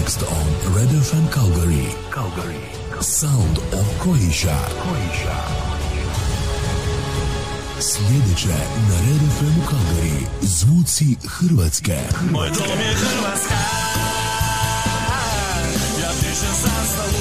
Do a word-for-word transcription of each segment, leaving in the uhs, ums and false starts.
Next on Red F M Calgary. Calgary. Sound of Croatia. Croatia. Sljedeće na Red F M Calgary. Zvuci Hrvatske. Moj dom je Hrvatska. Ja pišem zastavu.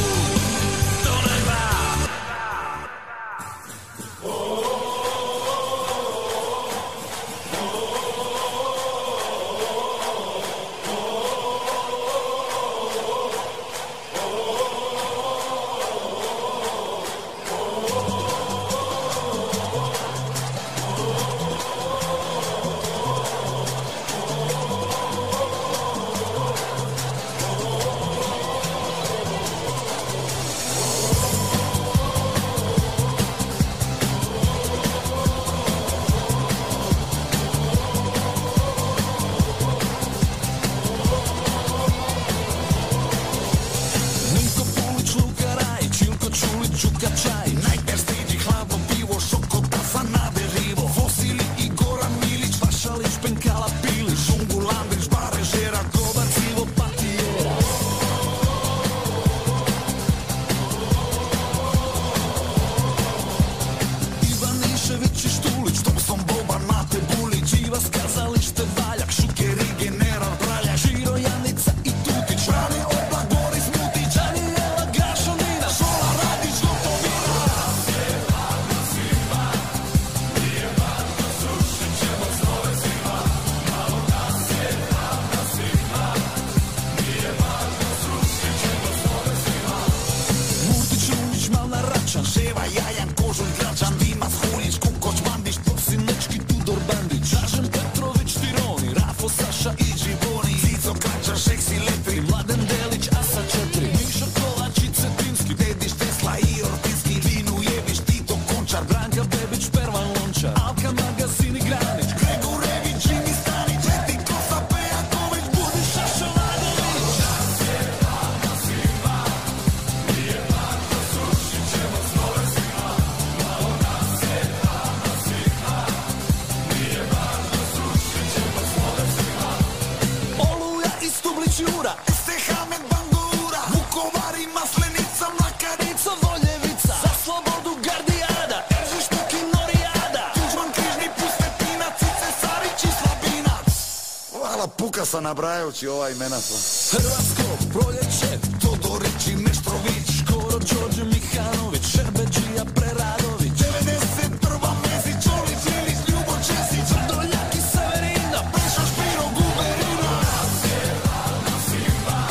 Sa nabrajajući ova imena sva. Hrvatsko proljeće, Todorić i Meštrović, Škoro, Đorđe, Mihanović, Šerbeđija, Preradović, devedeset prva, Mezić, Olić, Jelić, Ljubo, Česić, Vrdoljak i Severina, Prišo, Špiro, Guberina. Sjeva nam svima,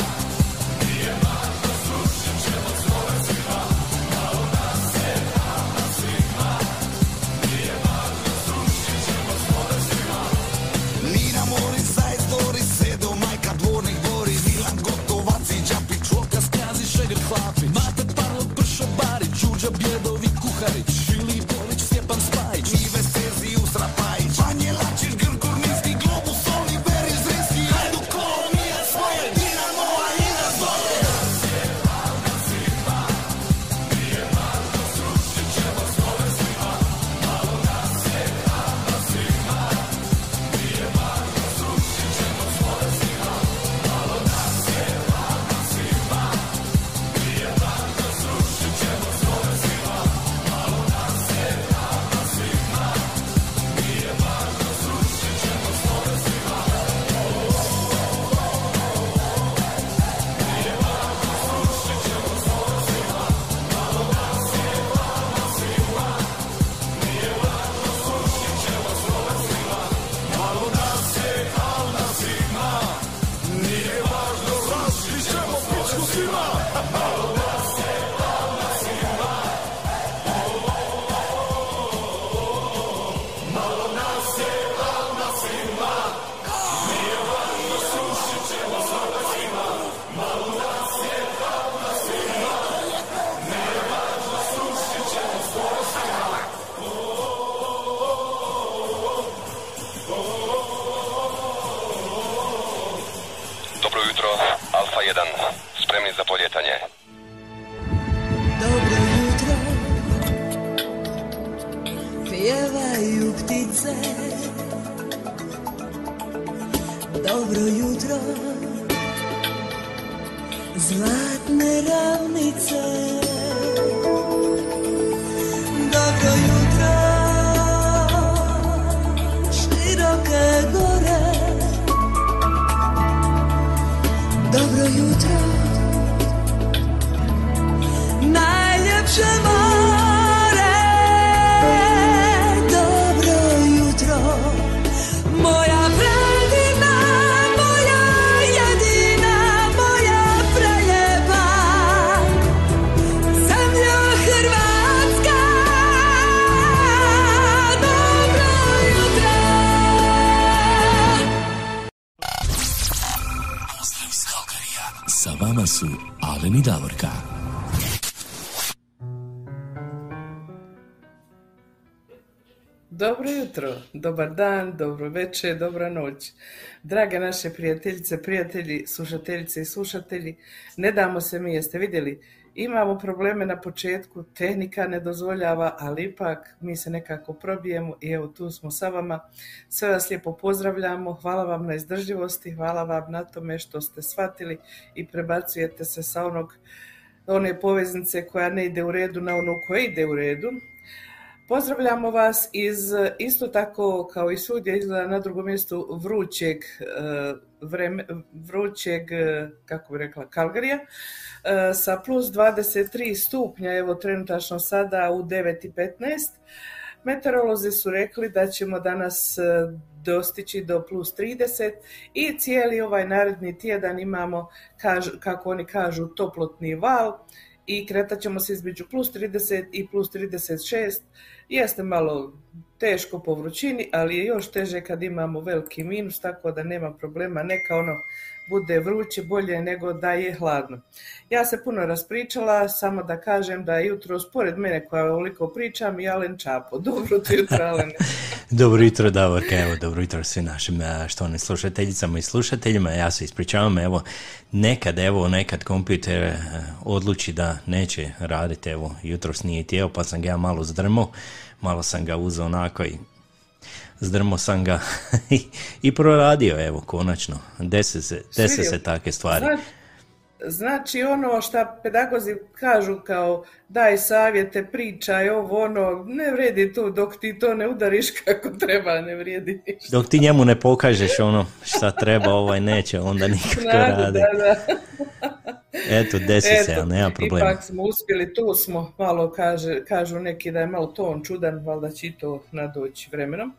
nije važno, srušit ćemo slove svima. Malo nas sjeva nam svima, nije važno, srušit ćemo slove svima. Nina Mori, spremni za poljetanje. zlatne ravnice. Dobro jutro, široke gore. Dobro jutro, najljepše more. Dobro jutro, moja predivna, moja jedina, moja preljepa zemljo Hrvatska. Dobro jutro. Pozdrav iz Calgaryja. Sa vama su Alen i Davorka. Dobro jutro, dobar dan, dobro večer, dobra noć. Drage naše prijateljice, prijatelji, slušateljice i slušatelji, ne damo se mi, jeste vidjeli, imamo probleme na početku, tehnika ne dozvoljava, ali ipak mi se nekako probijemo i evo tu smo sa vama. Sve vas lijepo pozdravljamo, hvala vam na izdržljivosti, hvala vam na tome što ste shvatili i prebacujete se sa onog, one poveznice koja ne ide u redu na onu koja ide u redu. Pozdravljamo vas iz, isto tako kao i svugdje, na drugom mjestu vrućeg, vreme, vrućeg, kako bi rekla, Calgaryja, sa plus dvadeset tri stupnja, evo trenutačno sada u devet i petnaest. Meteorolozi su rekli da ćemo danas dostići do plus trideset i cijeli ovaj naredni tjedan imamo, kažu, kako oni kažu, toplotni val i kretat ćemo se između plus trideset i plus trideset šest. Jeste malo teško po vrućini, ali je još teže kad imamo veliki minus, tako da nema problema, neka ono bude vruće, bolje nego da je hladno. Ja se puno raspričala, samo da kažem da je jutro spored mene koja ovoliko pričam i Alen Čapo. Dobro jutro, Alene. Dobro jutro, Davorka, evo, dobro jutro svim našim štovnim slušateljicama i slušateljima. Ja se ispričavam, evo, nekad, evo, nekad kompjuter odluči da neće raditi, evo, jutros nije tijelo, pa sam ga malo zdrmo, malo sam ga uzeo onako i zdrmo sam ga i proradio, evo, konačno, dese se, dese se takve stvari. Znači ono šta pedagozi kažu kao daj savjete, pričaj, ovo ono, ne vrijedi to dok ti to ne udariš kako treba, ne vrijedi ništa. Dok ti njemu ne pokažeš ono šta treba, ovaj neće, onda nikako znači, radi. Da, da. Eto, desi Eto, se, ali nema problema. Ipak smo uspjeli, tu smo, malo kaže, kažu neki da je malo to on čudan, valjda će to nadoći vremenom,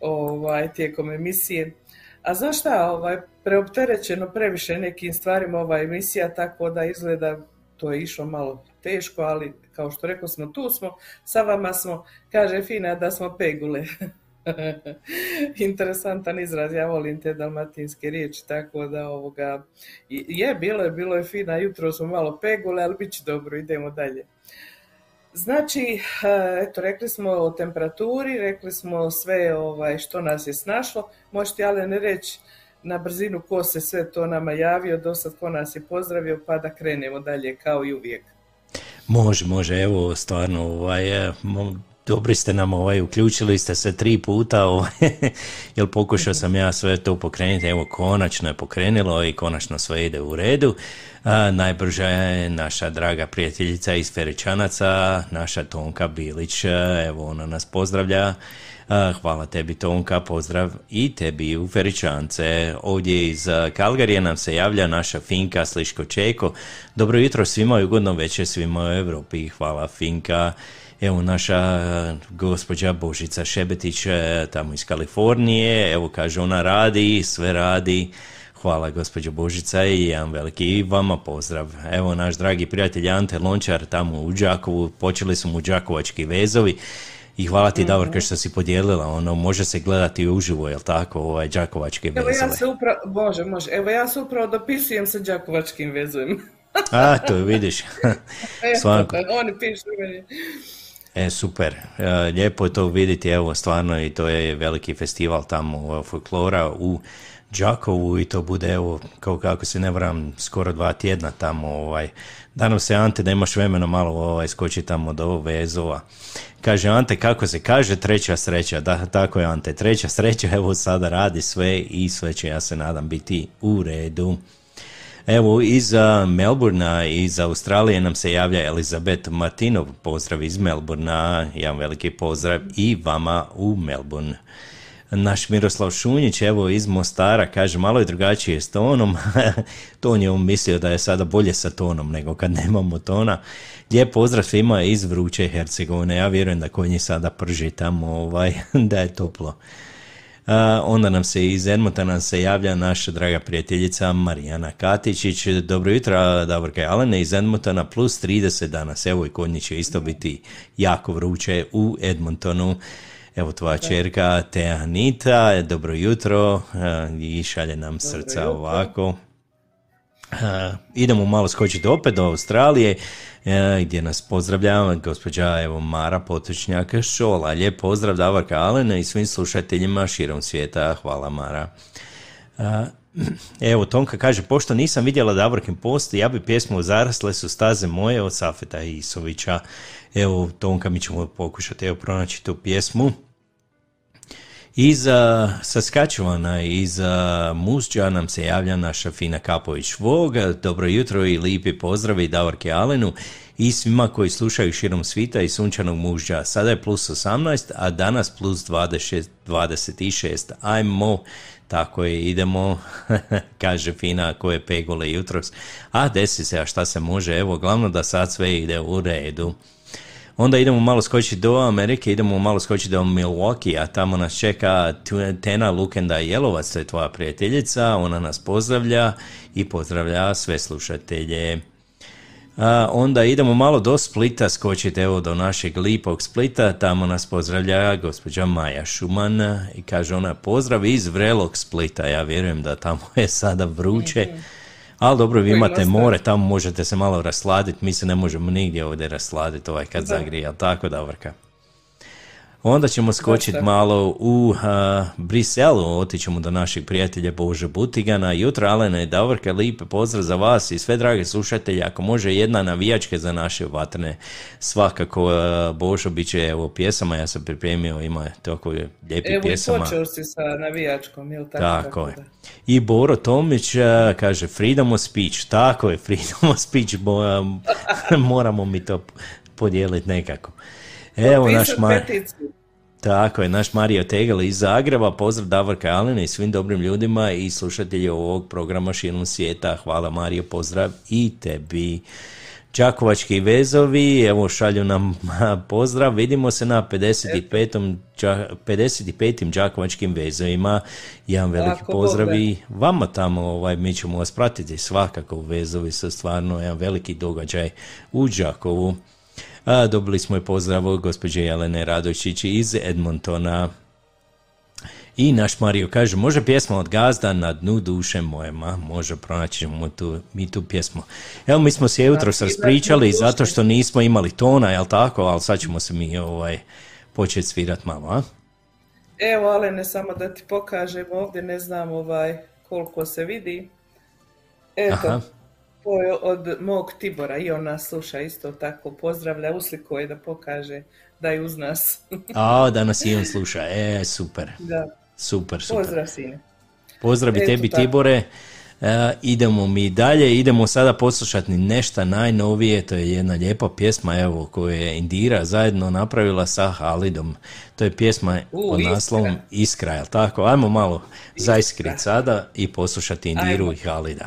ovaj, tijekom emisije. A znaš šta, ovaj, preopterećeno previše nekim stvarima ova emisija, tako da izgleda to je išlo malo teško, ali kao što rekao smo, tu smo, sa vama smo, kaže Fina da smo pegule. Interesantan izraz, ja volim te dalmatinske riječi, tako da ovoga, je, bilo je, bilo je Fina, jutro smo malo pegule, ali bit će dobro, idemo dalje. Znači, eto, rekli smo o temperaturi, rekli smo sve ovaj, što nas je snašlo. Možete, ali ne reći na brzinu ko se sve to nama javio, dosad ko nas je pozdravio, pa da krenemo dalje kao i uvijek. Može, može, evo, stvarno, ovaj, dobri ste nam, ovaj, uključili ste se tri puta, ovaj, jer pokušao sam ja sve to pokrenuti, evo, konačno je pokrenilo i konačno sve ide u redu. A, najbrža je naša draga prijateljica iz Feričanaca, naša Tonka Bilić, evo ona nas pozdravlja. A, hvala tebi Tonka, pozdrav i tebi u Feričance. Ovdje iz Calgaryja nam se javlja naša Finka Sliško Čeko. Dobro jutro svima i ugodno večer svima u Europi. Hvala Finka. Evo naša gospođa Božica Šebetić tamo iz Kalifornije, evo kaže ona radi, sve radi. Hvala gospođo Božica i jedan veliki vama pozdrav. Evo naš dragi prijatelj Ante Lončar tamo u Đakovu, počeli su mu Đakovački vezovi i hvala ti mm-hmm. Davorka što si podijelila, ono može se gledati uživo, jel tako, ovaj Đakovačke vezove. Evo ja se upravo, Bože, može, evo ja se upravo dopisujem sa Đakovačkim vezovima. A, to vidiš. Svanko. Oni pišu meni. E, super, lijepo je to vidjeti, evo stvarno i to je veliki festival tamo folklora u Đakovu i to bude, evo, kao kako se ne varam, skoro dva tjedna tamo, ovaj, danas se Ante da imaš vremena malo ovaj, skoči tamo do vezova. Kaže Ante, kako se kaže, treća sreća, da, tako je Ante, treća sreća, evo sada radi sve i sve će, ja se nadam, biti u redu. Evo, iz Melbournea, iz Australije nam se javlja Elizabet Martinov. Pozdrav iz Melbournea, jedan veliki pozdrav i vama u Melbourne. Naš Miroslav Šunjić, evo iz Mostara, kaže malo je drugačije s tonom. Ton je umislio da je sada bolje sa tonom nego kad nemamo tona. Lijep pozdrav svima iz vruće Hercegovine. Ja vjerujem da kod njih sada prži tamo, ovaj, da je toplo. A onda nam se iz Edmontona se javlja naša draga prijateljica Marijana Katičić. Dobro jutro, Davorka i Alene iz Edmontona, plus trideset danas. Evo i kod njih će isto biti jako vruće u Edmontonu. Evo tvoja čerka Teanita, dobro jutro, i šalje nam srca ovako. Idemo malo skočiti opet do Australije, gdje nas pozdravlja gospođa evo, Mara Potočnjak-Šola. Lijep pozdrav Davorka, Alena i svim slušateljima širom svijeta. Hvala Mara. Evo Tonka kaže, pošto nisam vidjela Davorkin post, ja bi pjesmu Zarasle su staze moje od Safeta Isovića. Evo Tonka, mi ćemo pokušati evo, pronaći tu pjesmu. Iz Saskačevana, iz Musđa nam se javlja naša Fina Kapović-Vog. Dobro jutro i lijepi pozdravi Davorki, Alenu i svima koji slušaju širom svita i sunčanog Musđa. Sada je plus osamnaest, a danas plus dvadeset šest. Ajmo, tako je, idemo, kaže Fina koje pegole jutros. A desi se, a šta se može, evo, glavno da sad sve ide u redu. Onda idemo malo skočiti do Amerike, idemo malo skočiti do Milwaukee, a tamo nas čeka Tena Lukenda Jelovac, to je tvoja prijateljica, ona nas pozdravlja i pozdravlja sve slušatelje. A onda idemo malo do Splita, skočite evo do našeg lipog Splita, tamo nas pozdravlja gospođa Maja Šuman i kaže ona pozdrav iz vrelog Splita, ja vjerujem da tamo je sada vruće. Ali dobro, vi imate more, tamo možete se malo rasladiti, mi se ne možemo nigdje ovdje rasladiti ovaj kad zagrija, tako Davorka. Onda ćemo skočiti malo u uh, Briselu, otićemo do naših prijatelja Bože Butigana. Jutro, Alena i Davorka, lijepi pozdrav za vas i sve drage slušatelje, ako može jedna navijačka za naše vatrene. Svakako, uh, Božo, bit će evo pjesama, ja sam pripremio, ima toliko lijepih pjesama. Evo, počeo si sa navijačkom, ili tako? Tako je. I Boro Tomić uh, kaže freedom of speech, tako je, freedom of speech, bo, uh, moramo mi to podijeliti nekako. Evo naš, Mar... Tako je, naš Mario Tegel iz Zagreba, pozdrav Davorka, Alene i svim dobrim ljudima i slušatelji ovog programa širom svijeta. Hvala Mario, pozdrav i tebi. Đakovački vezovi, evo šalju nam pozdrav, vidimo se na pedeset petom Đakovačkim vezovima, jedan veliki pozdrav i vama tamo, ovaj, mi ćemo vas pratiti svakako, vezovi su stvarno jedan veliki događaj u Đakovu. A, dobili smo i pozdrav gospođe Jelene Radošić iz Edmontona. I naš Mario kaže, može pjesma od Gazda na dnu duše mojema, može pronaći tu, mi tu pjesmu. Evo mi smo se jutro raspričali zato što nismo imali tona, jel tako, ali sad ćemo se mi ovaj, početi svirati malo. A? Evo Alene, samo da ti pokažem ovdje, ne znam ovaj, koliko se vidi. Eto. Aha. To je od mog Tibora i on nas sluša isto tako, pozdravlja, uslikuje da pokaže da je uz nas. A, danas i on sluša, e, super. Da. Super, super. Pozdrav, sine. Pozdrav i tebi, tako. Tibore. E, idemo mi dalje, idemo sada poslušati nešto najnovije, to je jedna lijepa pjesma, evo, koju je Indira zajedno napravila sa Halidom. To je pjesma U, pod naslovom Iskra, Iskra, jel tako? Ajmo malo Iskra. Zaiskrit sada i poslušati Indiru Ajmo. I Halida.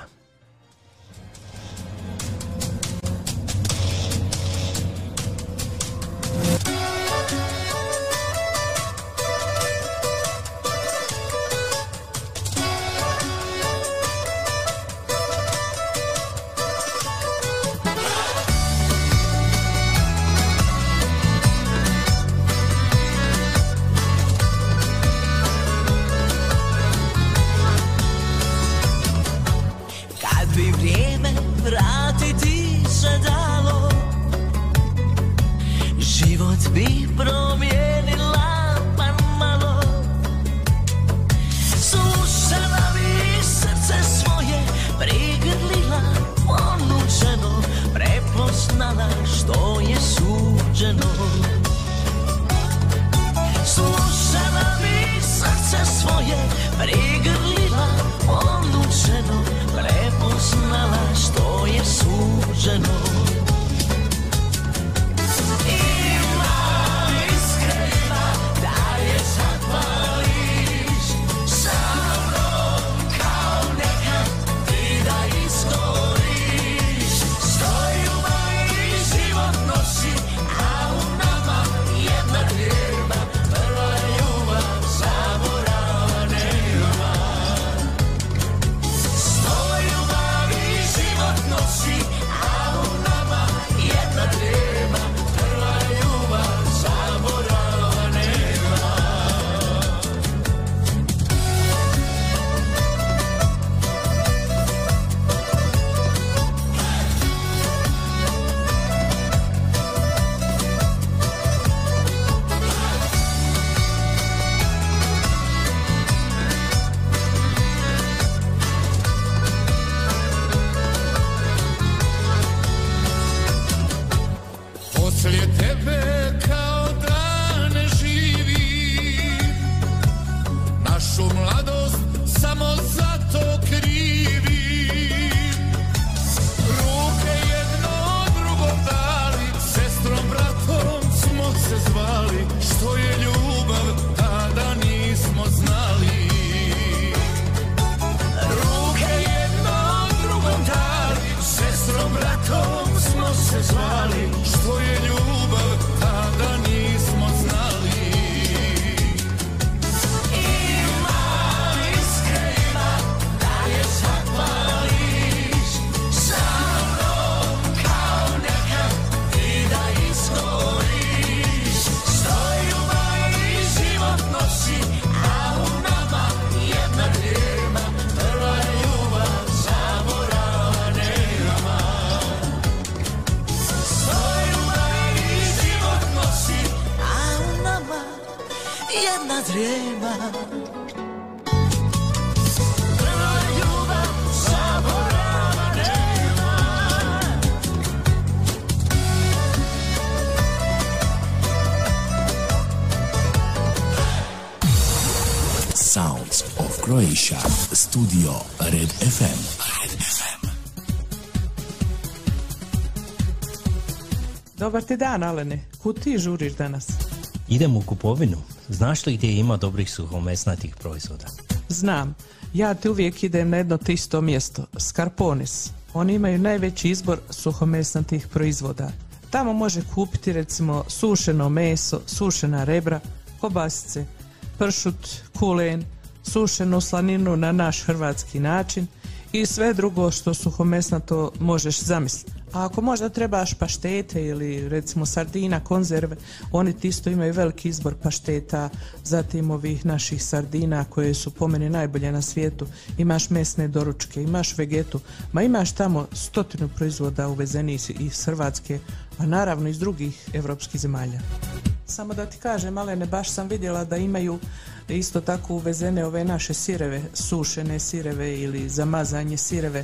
Prigrlila, odlučeno, prepoznala se zvali, što je ljubav tada nismo znali. Ima iskre ima, da je zapališ sa mnom kao nekad i da iskoriš. Što ljubav i život nosi, a u nama jedna nema. Prva ljubav zaborava nema. Što ljubav i život nosi, a u nama jedna nema. Sounds of Croatia, Studio Red ef em. Red ef em. Dobar ti dan, Alene. Kud ti žuriš danas? Idem u kupovinu. Znaš li gdje ima dobrih suhomesnatih proizvoda? Znam. Ja ti uvijek idem na jedno tisto mjesto, Skarponis. Oni imaju najveći izbor suhomesnatih proizvoda. Tamo može kupiti recimo sušeno meso, sušena rebra, kobasice, pršut, kulen, sušenu slaninu na naš hrvatski način i sve drugo što suhomesnato možeš zamisliti. A ako možda trebaš paštete ili recimo sardina, konzerve, oni ti isto imaju veliki izbor pašteta, zatim ovih naših sardina koje su po meni najbolje na svijetu, imaš mesne doručke, imaš vegetu, ma imaš tamo stotinu proizvoda uvezenih iz Hrvatske, a naravno iz drugih evropskih zemalja. Samo da ti kažem, Alene, baš sam vidjela da imaju isto tako uvezene ove naše sireve, sušene sireve ili zamazanje sireve.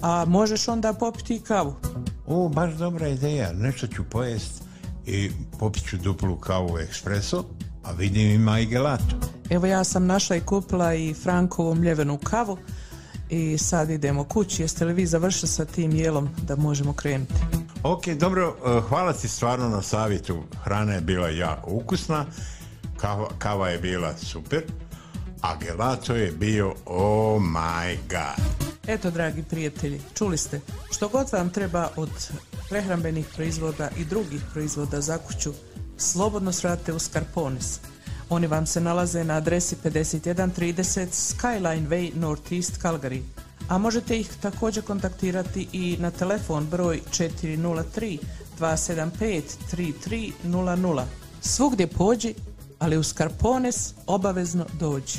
a možeš onda popiti i kavu. O, baš dobra ideja, nešto ću pojesti i popit ću duplu kavu ekspreso, a vidim ima i gelato. Evo ja sam našla i kupila i Frankovu mljevenu kavu i sad idemo kući. Jeste li vi završili sa tim jelom da možemo krenuti? Ok, dobro, hvala ti stvarno na savjetu. Hrana je bila jako ukusna, kava, kava je bila super, a gelato je bio oh my god. Eto, dragi prijatelji, čuli ste, što god vam treba od prehrambenih proizvoda i drugih proizvoda za kuću, slobodno svratite u Skarponis. Oni vam se nalaze na adresi pedeset jedan trideset Skyline Way Northeast Calgary. A možete ih također kontaktirati i na telefon broj četiri nula tri, dva sedam pet, tri tri nula nula. Svugdje pođi, ali u Skarpones obavezno dođi.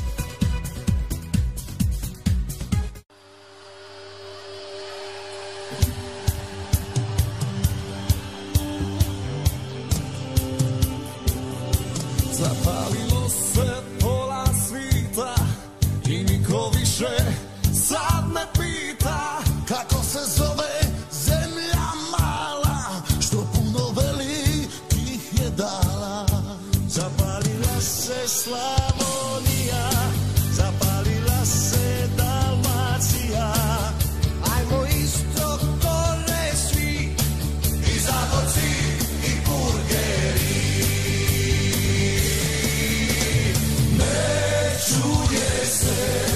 Zapalilo se pola svita i niko više sad me pita kako se zove zemlja mala što puno velikih je dala. Zapalila se Slavonija, zapalila se Dalmacija, ajmo isto gore svi i zagoci i burgeri. Neću je se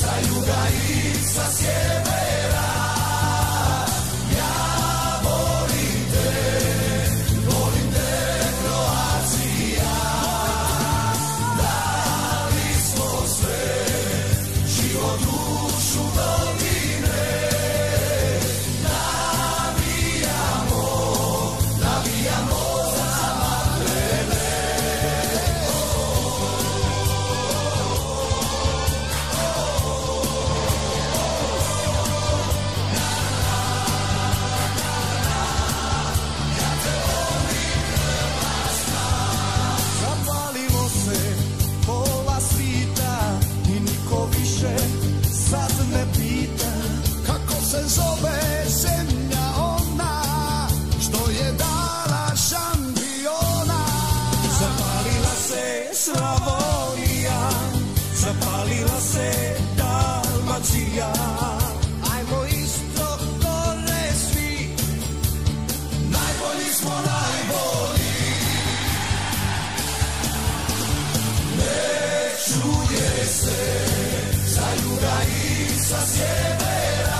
sa juga i sa sjevera, ja volim te, volim te Kroacija. Da Slavonija, zapalila se Dalmacija. Ajmo isto gore svi, najbolji smo najbolji. Ne čuje se sa juga i sa sjevera.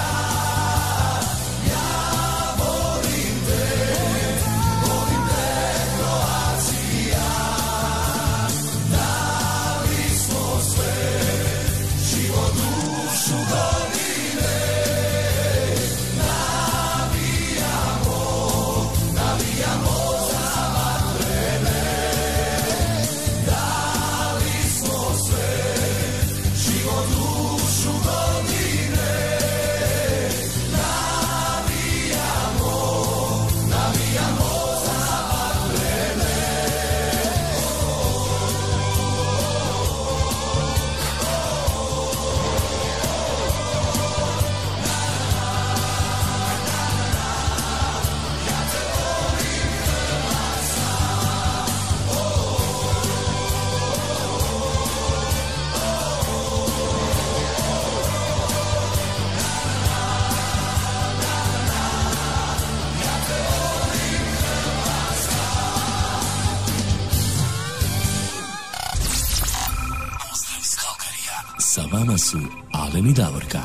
Vama su Alen i Davorka.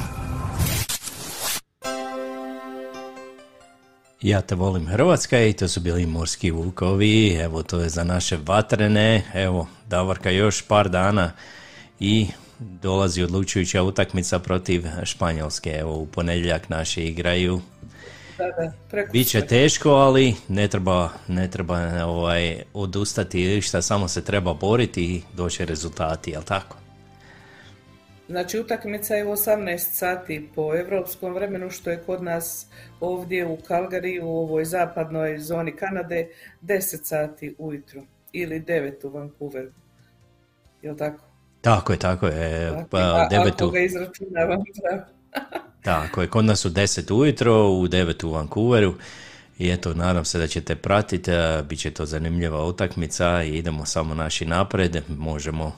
Ja te volim Hrvatska, i to su bili Morski vukovi. Evo, to je za naše vatrene. Evo, Davorka, još par dana i dolazi odlučujuća utakmica protiv Španjolske. Evo, u ponedjeljak naše igraju. Biće teško, ali ne treba, ne treba ovaj, odustati ili šta, samo se treba boriti i doći rezultati, jel tako? Znači, utakmica je u osamnaest sati po evropskom vremenu, što je kod nas ovdje u Calgary, u ovoj zapadnoj zoni Kanade, deset sati ujutro ili devet u Vancouveru. Je li tako? Tako je, tako je. Tako, a, devet ako ga izračunavam. Tako je, kod nas u deset ujutro, u devet u Vancouveru. I eto, nadam se da ćete pratiti, bit će to zanimljiva utakmica i idemo samo naši napred, možemo...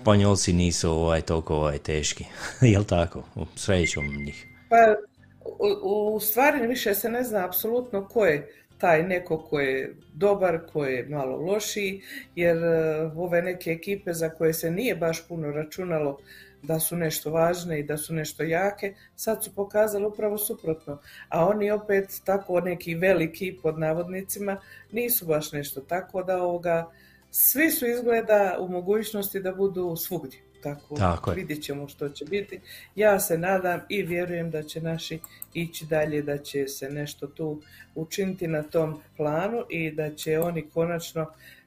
Španjolci nisu ovaj, toliko ovaj, teški, jel tako? Srećom njih. Pa, u, u stvari više se ne zna apsolutno ko je taj neko ko je dobar, ko je malo lošiji, jer ove neke ekipe za koje se nije baš puno računalo da su nešto važne i da su nešto jake, sad su pokazali upravo suprotno. A oni opet tako neki veliki pod navodnicima nisu baš nešto, tako da ovoga... Svi su izgleda u mogućnosti da budu svugdje, tako, tako vidjet ćemo što će biti. Ja se nadam i vjerujem da će naši ići dalje, da će se nešto tu učiniti na tom planu i da će oni konačno,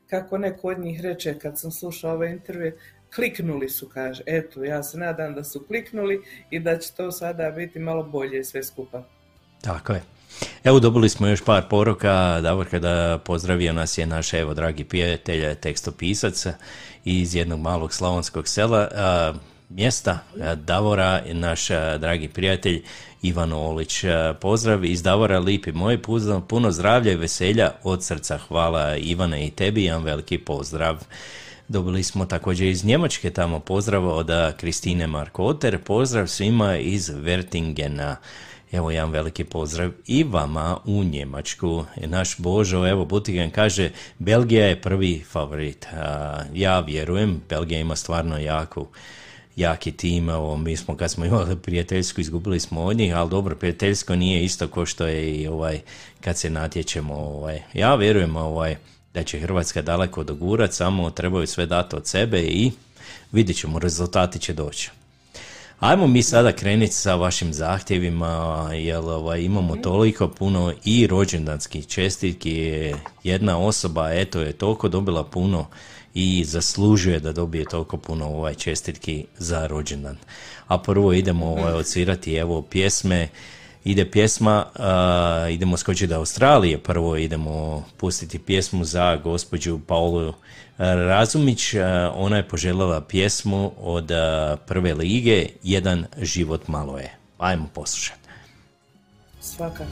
kako neko od njih reče kad sam slušao ove intervjue, kliknuli su, kaže. Eto, ja se nadam da su kliknuli i da će to sada biti malo bolje sve skupa. Tako je. Evo, dobili smo još par poruka. Davorka, da pozdravio nas je naš, evo, dragi prijatelj, tekstopisac iz jednog malog slavonskog sela, a, mjesta Davora, naš a, dragi prijatelj Ivan Olić. A, pozdrav iz Davora, lipi moj, puno zdravlja i veselja od srca. Hvala Ivane i tebi, jedan veliki pozdrav. Dobili smo također iz Njemačke tamo pozdrav od Kristine Markoter, pozdrav svima iz Wertingena. Evo, jedan veliki pozdrav i vama u Njemačku. Naš Božo, evo, Butigan kaže, Belgija je prvi favorit. A, ja vjerujem, Belgija ima stvarno jaku, jaki tim. Evo, mi smo, kad smo imali prijateljsku, izgubili smo od njih, ali dobro, prijateljsko nije isto ko što je i ovaj, kad se natječemo. Ovaj. Ja vjerujem ovaj, da će Hrvatska daleko dogurat, samo trebaju sve dati od sebe i vidjet ćemo, rezultati će doći. Ajmo mi sada krenuti sa vašim zahtjevima, jer ovaj, imamo toliko puno i rođendanskih čestitki. Jedna osoba, eto, je toliko dobila puno i zaslužuje da dobije toliko puno ovaj, čestitki za rođendan. A prvo idemo ovaj, odsvirati, evo, pjesme. Ide pjesma, uh, idemo skočiti do Australije, prvo idemo pustiti pjesmu za gospođu Paolu Razumić. Uh, ona je poželjela pjesmu od uh, Prve lige, Jedan život malo je. Ajmo poslušati. Svaka.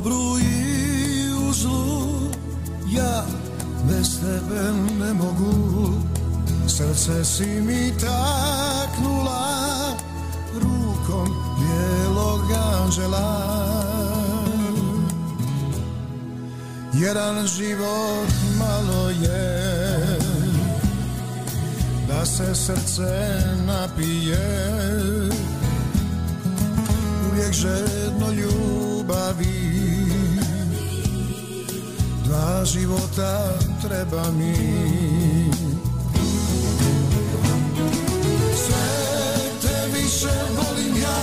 dobru i u zlu, ja bez tebe ne mogu. Srce si mi taknula rukom bijelog anđela. Jedan život malo je da se srce napije, uvijek žedno ljubavi. Dva života treba mi. Sve te više volim ja,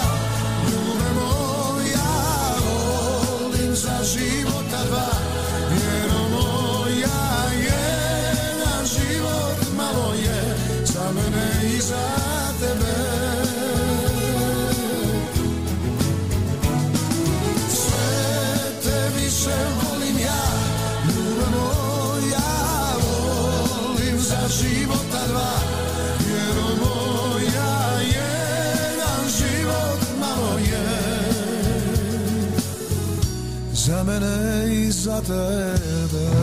ljube moja, volim za života dva. Vjero moja, jedan život malo je za mene i za tebe. Života dva, vjero moja, jedan život malo je za mene i za tebe.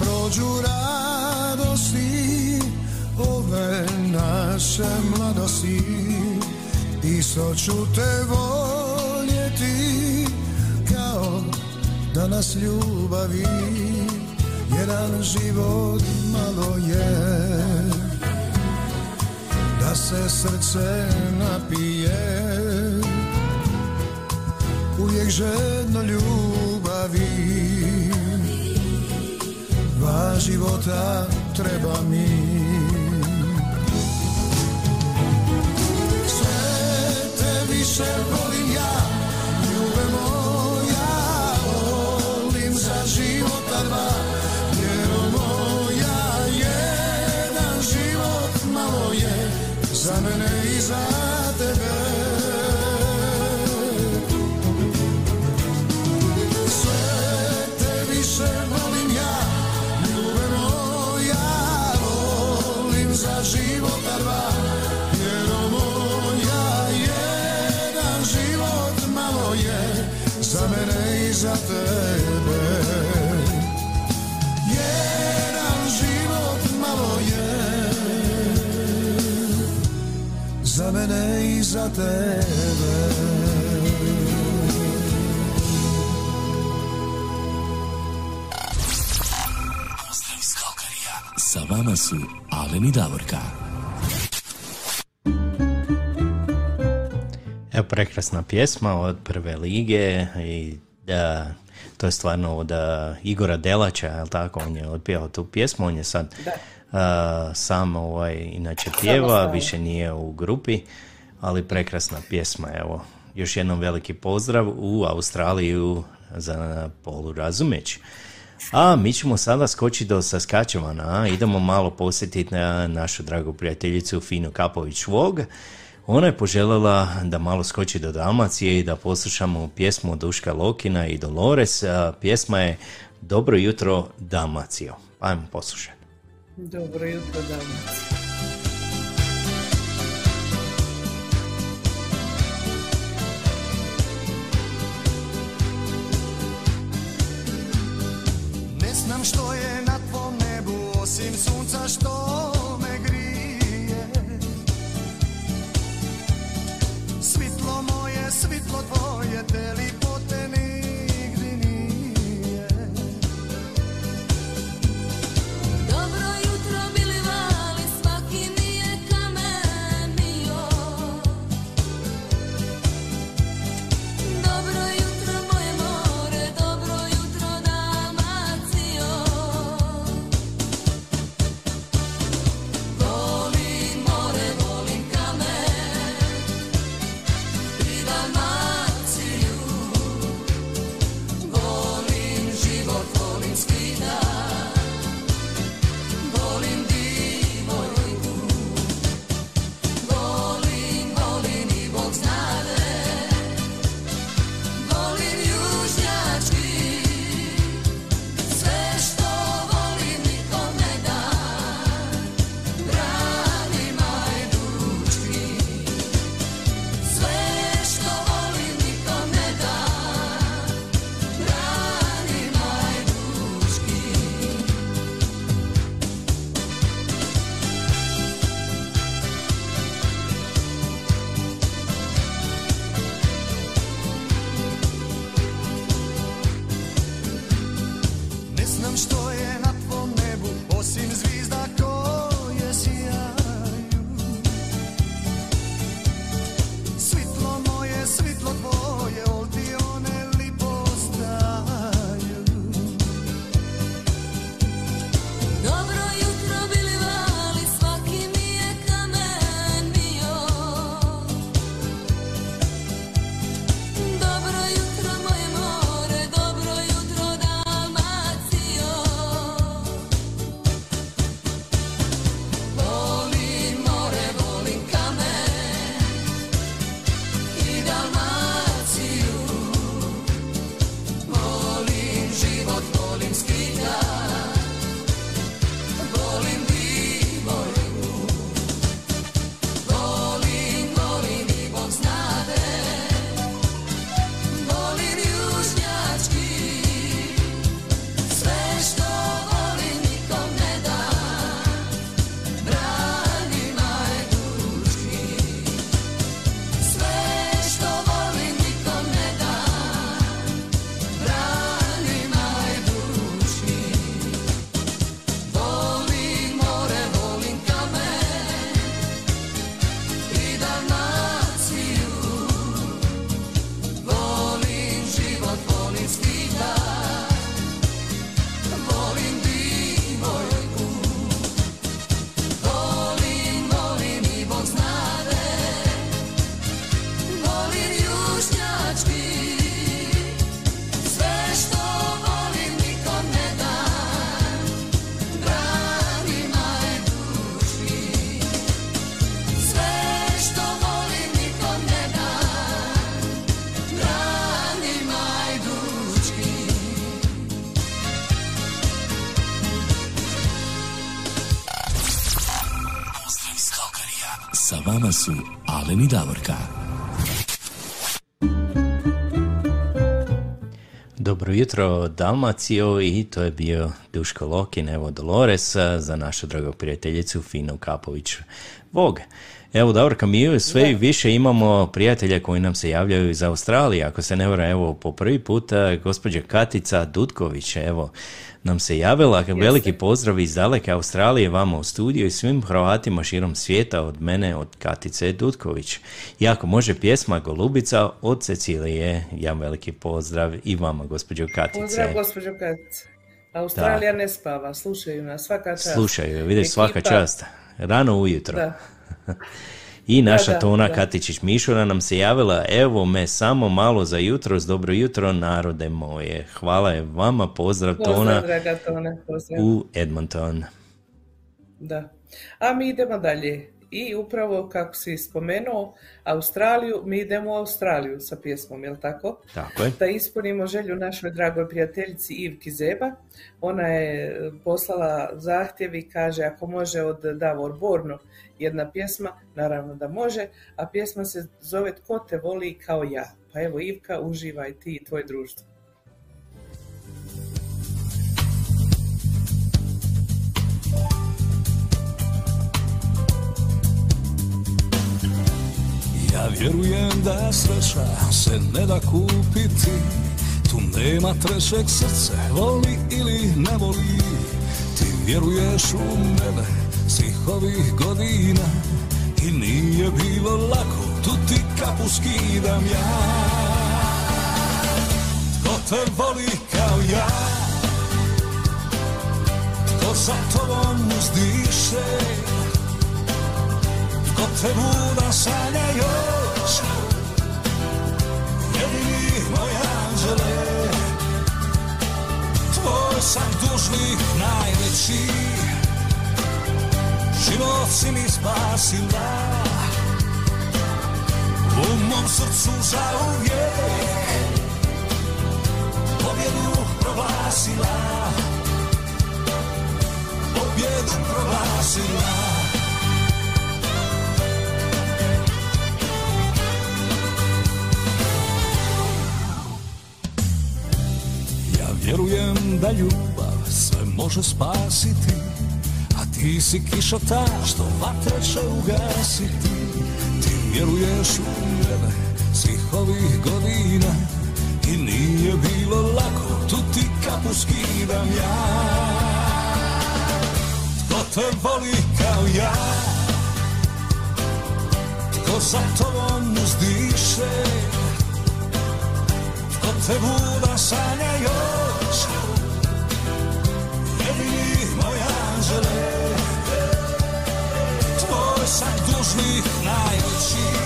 Prođu radosti ove naše mladosti, isto ću te voljeti kao danas ljubavi. Jedan život malo je da se srce napije, uvijek žedno ljubavi. Dva života treba mi. Sve te više volim ja, ljube moja, volim za života dva. Vjero moja, jedan život malo je za mene i za tebe. Sve te više volim ja, za života dva, vjero moja, jedan život malo je za mene i za tebe. Jedan život malo je za mene i za tebe. Pozdrav iz Kalgarija. Sa vama su Alen i Davorka. Evo, prekrasna pjesma od Prve lige i da, to je stvarno od Igora Delača, je li tako? On je otpjevao tu pjesmu, on je sad uh, sam ovaj, inače pjeva, više nije u grupi, ali prekrasna pjesma, evo. Još jednom veliki pozdrav u Australiju za Polu Razumeć. A mi ćemo sada skočiti do Saskačevana, idemo malo posjetiti na našu dragu prijateljicu Finu Kapović-Vog. Ona je poželjela da malo skoči do Dalmacije i da poslušamo pjesmu Duška Lokina i Dolores. Pjesma je Dobro jutro Dalmacijo. Ajmo poslušati. Dobro jutro Dalmacijo. Što je na tvom nebu osim sunca što me grije, svitlo moje, svitlo tvoje, te lipote nigdje nije. Dobro jutro, mili vali, svako Sa vama su Alen i Davorka. Dobro jutro Dalmacijo, i to je bio Duško Lokin, evo Dolores, za našu dragu prijateljicu Finu Kapović-Vog. Evo Davorka, mi sve više imamo prijatelja koji nam se javljaju iz Australije, ako se ne vara, evo po prvi put gospođa Katica Dudković, evo nam se javila. Veliki pozdrav iz daleke Australije vama u studiju i svim Hrvatima širom svijeta od mene, od Katice Dudković. I ako može, pjesma Golubica od Cecilije. Ja veliki pozdrav i vama, gospođo Katice. Pozdrav, gospođo Katice. Australija da. Ne spava, slušaju nas svaka čast. Slušaju, vidiš, svaka čast. Rano ujutro. Da. I naša da, da, Tona da. Katičić-Mišura nam se javila, evo me samo malo za jutro, dobro jutro narode moje. Hvala je vama, pozdrav, pozdrav Tona, draga Tona, pozdrav u Edmonton. Da, a mi idemo dalje. I upravo kako si spomenuo Australiju, mi idemo u Australiju sa pjesmom, jel tako? Tako je. Da ispunimo želju našoj dragoj prijateljici Ivki Zeba. Ona je poslala zahtjev i kaže ako može od Davor Borno jedna pjesma, naravno da može, a pjesma se zove Tko te voli kao ja. Pa evo Ivka, uživaj ti i tvoje društvo. Ja vjerujem da je sreća se ne da kupiti, tu nema trećeg, srce voli ili ne voli. Ti vjeruješ u mene svih ovih godina i nije bilo lako, tu ti kapu skidam ja. Tko te voli kao ja, tko za tobom uzdiše, tko te muda sanja još, jedini moj anđele. Tvoj sam dužnik najveći, život si mi spasila, u mom srcu zauvijek pobjedu proglasila, pobjedu proglasila. Vjerujem da ljubav sve može spasiti, a ti si kiša ta što vatre će ugasiti. Ti vjeruješ u mene svih ovih godina i nije bilo lako, tu ti kapu skidam ja. Tko te voli kao ja, tko za tobom uzdiše, tko te buda sanja još, jedini moj anđele. Tvoj sam dužnik najveći,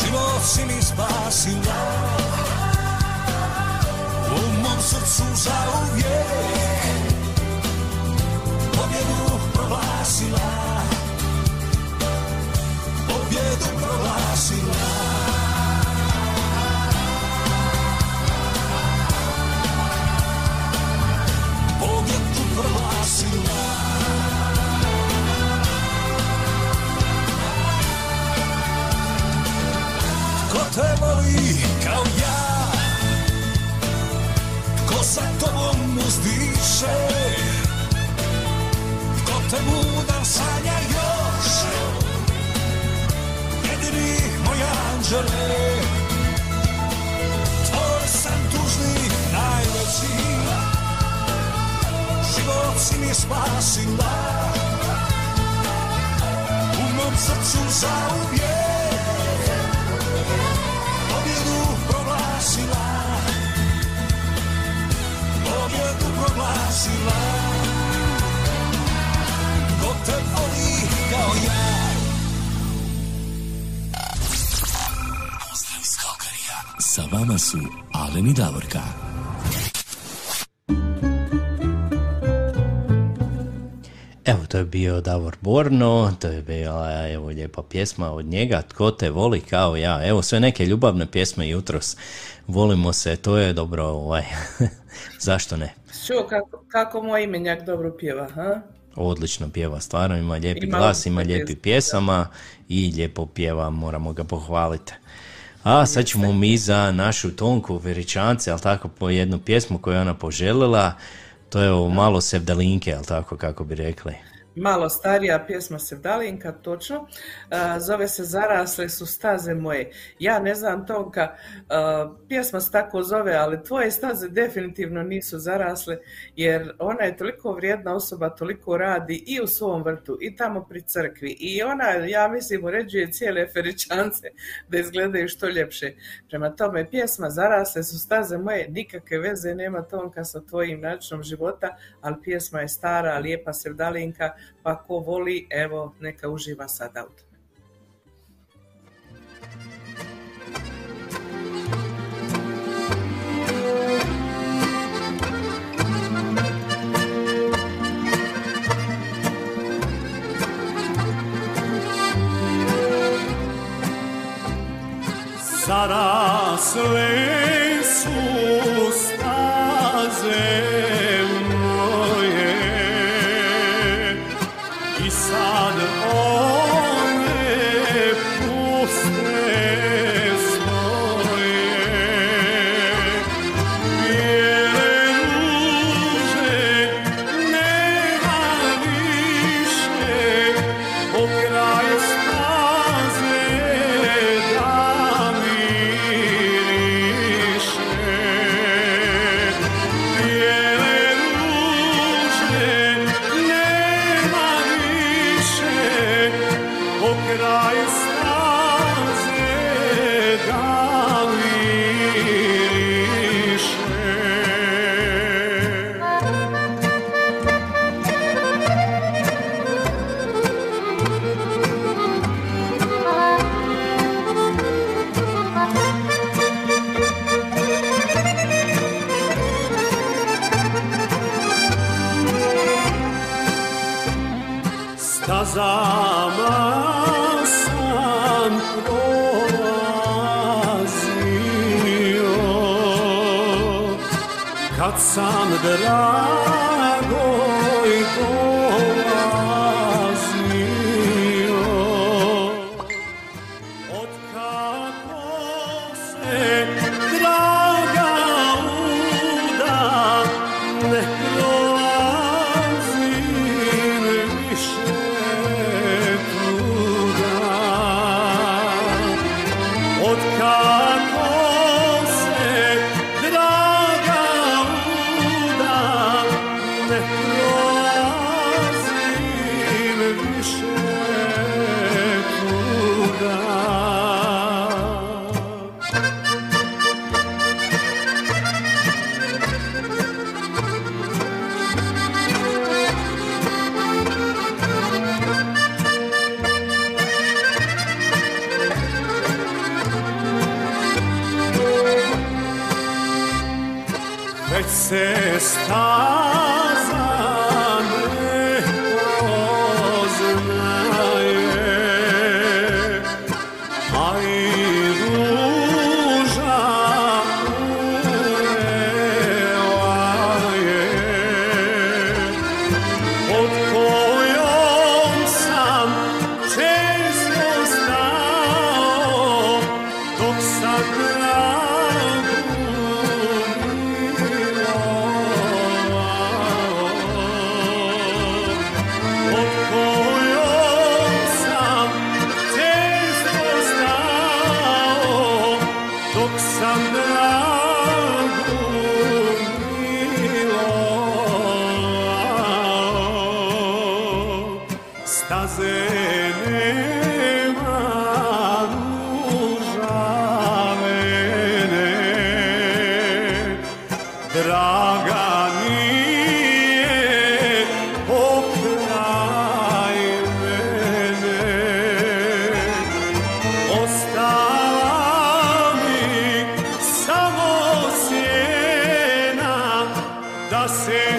život si mi spasila, u mom srcu zauvijek pobjedu proglasila, pobjedu proglasila. Tko te voli kao ja, tko sa tobom uzdiše, tko te mudan sanja još, jedini moj anđele. Tvoj sam dužnik najveći, život si mi spasila, u mom srcu zauvijek pobjedu proglasila, pobjedu proglasila. Tko te voli kao ja. Pozdrav iz Calgaryja. Sa vama su Alen i Davorka. Evo, to je bio Davor Borno, to je bila, evo, lijepa pjesma od njega, Tko te voli kao ja. Evo, sve neke ljubavne pjesme jutros, volimo se, to je dobro, ovaj, zašto ne? Čuo kako, kako moj imenjak dobro pjeva, ha? Odlično pjeva, stvarno ima lijepi glas, ima lijepi pjesama i lijepo pjeva, moramo ga pohvaliti. A sad ćemo mi za našu Tonku Feričance, ali tako, po jednu pjesmu koju je ona poželjela, to je o malo sevdalinke, ali tako kako bi rekli. Malo starija pjesma sevdalinka, točno, zove se Zarasle su staze moje. Ja ne znam, Tonka, pjesma se tako zove, ali tvoje staze definitivno nisu zarasle, jer ona je toliko vrijedna osoba, toliko radi i u svom vrtu i tamo pri crkvi, i ona, ja mislim, uređuje cijele Feričance da izgledaju što ljepše. Prema tome, pjesma Zarasle su staze moje nikakve veze nema, Tonka, sa tvojim načinom života, ali pjesma je stara, lijepa sevdalinka, pa ko voli, evo, neka uživa sada u tome. Zarasle su staze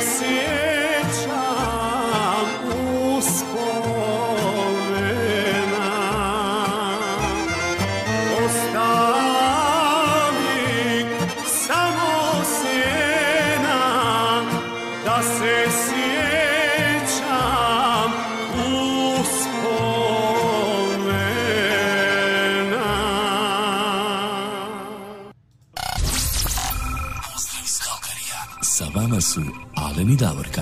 sjećam uspomena. su Alen i Davorka.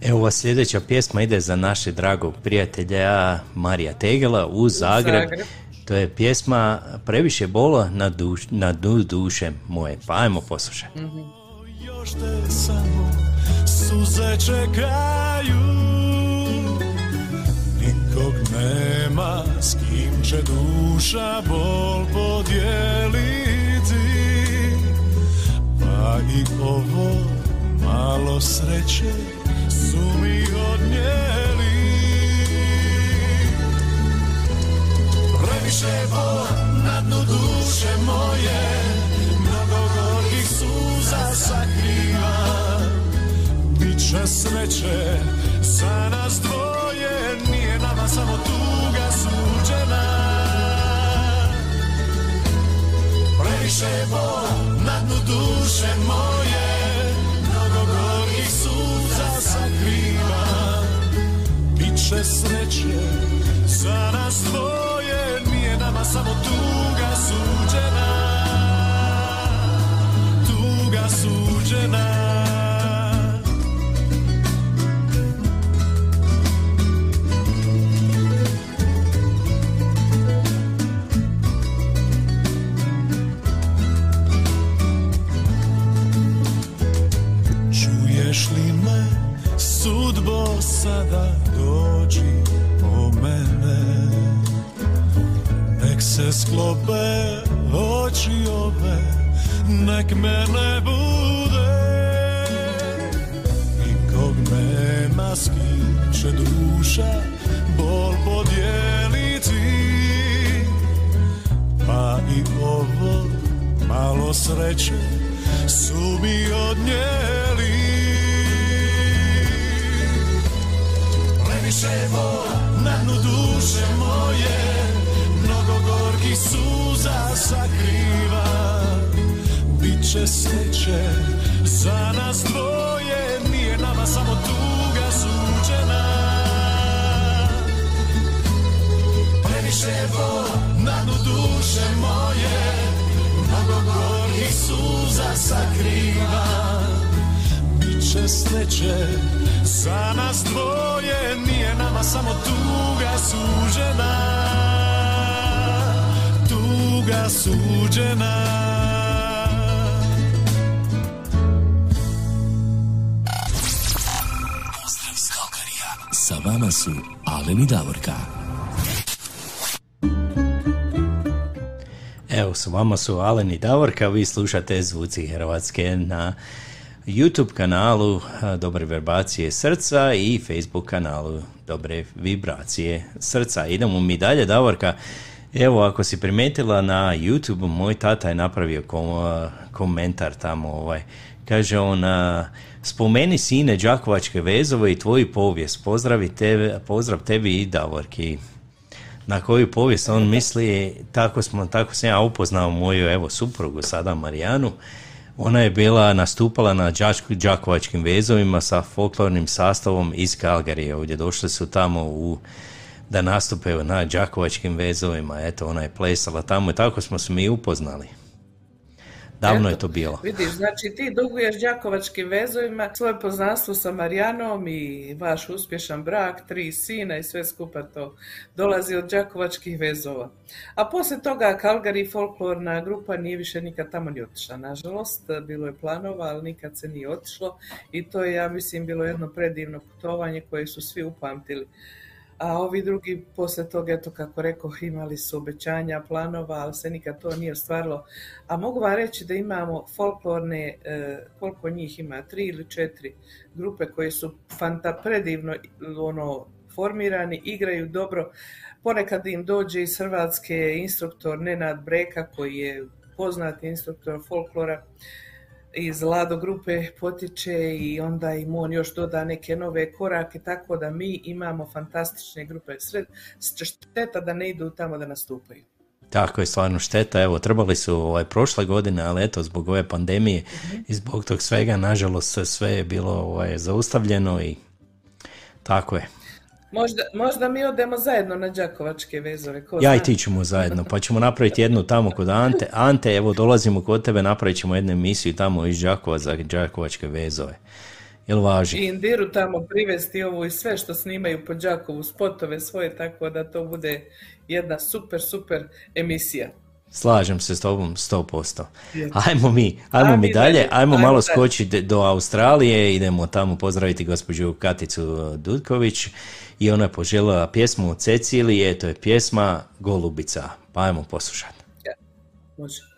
Evo, sljedeća pjesma ide za naše dragog prijatelja Marija Tegela u Zagreb. Zagreb. To je pjesma Previše bola na, duš, na du, duše moje. Pa ajmo poslušati. Mm-hmm. Još te samo suze čekaju, nikog nema s kim će duša bol podijeliti, pa i ovo malo sreće su mi odnijeli. Previše bol na dnu duše moje, mnogo gorih suza sakriva, biće sreće za nas dvoje, nije nama samo tuga suđena. Previše bol na dnu duše moje, mnogo gorih suza sakriva, biće sreće za nas dvoje, nije nama samo tuga suđena. Tuga suđena. Čuješ li me, sudbo, sada dođi po mene, nek se sklope oči ove, nek me ne bude, nikog nema s kim će duša bol podijeliti, pa i ovo malo sreće su mi odnijeli. Previše bol na dnu duše moje, mnogo gorkih suza sakriva, biće sreće za nas dvoje, nije nama samo tuga suđena. Previše bol na dnu duše moje, mnogo gorkih suza sakriva, biće sreće za nas dvoje, nije nama samo tuga suđena. Tuga suđena. Sa vama su Alen i Davorka. Evo, sa vama su Alen i Davorka, vi slušate Zvuci Hrvatske na YouTube kanalu Dobre vibracije srca i Facebook kanalu Dobre vibracije srca. Idemo mi dalje, Davorka. Evo, ako si primetila na YouTube, moj tata je napravio kom- komentar tamo, ovaj. Kaže on, spomeni sine Đakovačke vezove i tvoju povijest, pozdravi tebe, pozdrav tebi i Davorki. Na koju povijest on misli, tako smo, tako sam ja upoznao moju, evo, suprugu sada Marijanu. Ona je bila nastupala na Đakovačkim vezovima sa folklornim sastavom iz Calgaryja. Ovdje došli su tamo u, da nastupe na Đakovačkim vezovima, eto, ona je plesala tamo i tako smo se mi upoznali. Davno je to bilo. Vidiš, znači ti duguješ Đakovačkim vezovima svoje poznanstvo sa Marijanom i vaš uspješan brak, tri sina i sve skupa to dolazi od Đakovačkih vezova. A poslije toga Calgary folklorna grupa nije više nikad tamo ni otišla. Nažalost, bilo je planova, ali nikad se nije otišlo i to je, ja mislim, bilo jedno predivno putovanje koje su svi upamtili. A ovi drugi poslije toga, eto, kako rekoh, imali su obećanja, planova, ali se nikad to nije ostvarilo. A mogu vam reći da imamo folklorne, e, koliko njih ima, tri ili četiri grupe koje su fantapredivno ono, formirani, igraju dobro. Ponekad im dođe iz Hrvatske instruktor Nenad Breka, koji je poznati instruktor folklora, iz Lado grupe potiče i onda im on još doda neke nove korake, tako da mi imamo fantastične grupe. Sred, šteta da ne idu tamo da nastupaju. Tako je, stvarno šteta. Evo, trebali su ovaj, prošle godine, ali eto, zbog ove pandemije mm-hmm. i zbog tog svega, nažalost, sve je bilo ovaj, zaustavljeno i tako je. Možda, možda mi odemo zajedno na Đakovačke vezove. Ko ja zna? I ti ćemo zajedno, pa ćemo napraviti jednu tamo kod Ante. Ante, evo dolazimo kod tebe, napravit ćemo jednu emisiju tamo iz Đakova za Đakovačke vezove. Jel važi? I Indiru tamo privesti ovu i sve što snimaju po Đakovu, spotove svoje, tako da to bude jedna super, super emisija. Slažem se s tobom sto posto. Ajmo mi, ajmo mi dalje, ajmo malo skočiti do Australije, idemo tamo pozdraviti gospođu Katicu Dudković i ona je poželjela pjesmu od Cecilije, to je pjesma Golubica, pa ajmo poslušati. Ja, može.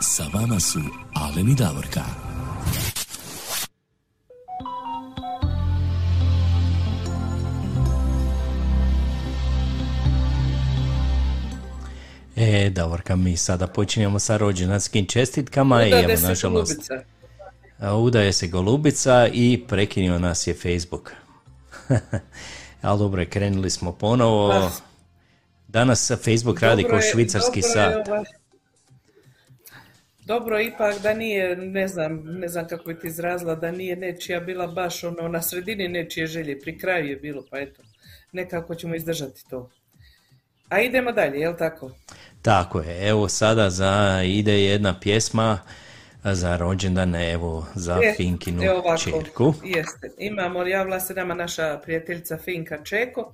Sa vama su Alen i Davorka. E, Davorka, mi sada počinjemo sa rođendanskim čestitkama. Udaje i evo, se nažalost, golubica. Udaje se golubica i prekinio nas je Facebook. Ali dobro, krenuli smo ponovo. Ah. Danas Facebook radi dobro kao je, švicarski sat. Ovaj. Dobro ipak da nije, ne znam, ne znam kako bi ti izrazila, da nije nečija bila baš ono na sredini nečije želje, pri kraju je bilo, pa eto, nekako ćemo izdržati to. A idemo dalje, jel tako? Tako je, evo sada za, ide jedna pjesma za rođendane, evo za je, Finkinu je čerku. Jeste, imamo, javila se nama naša prijateljica Finka Čeko,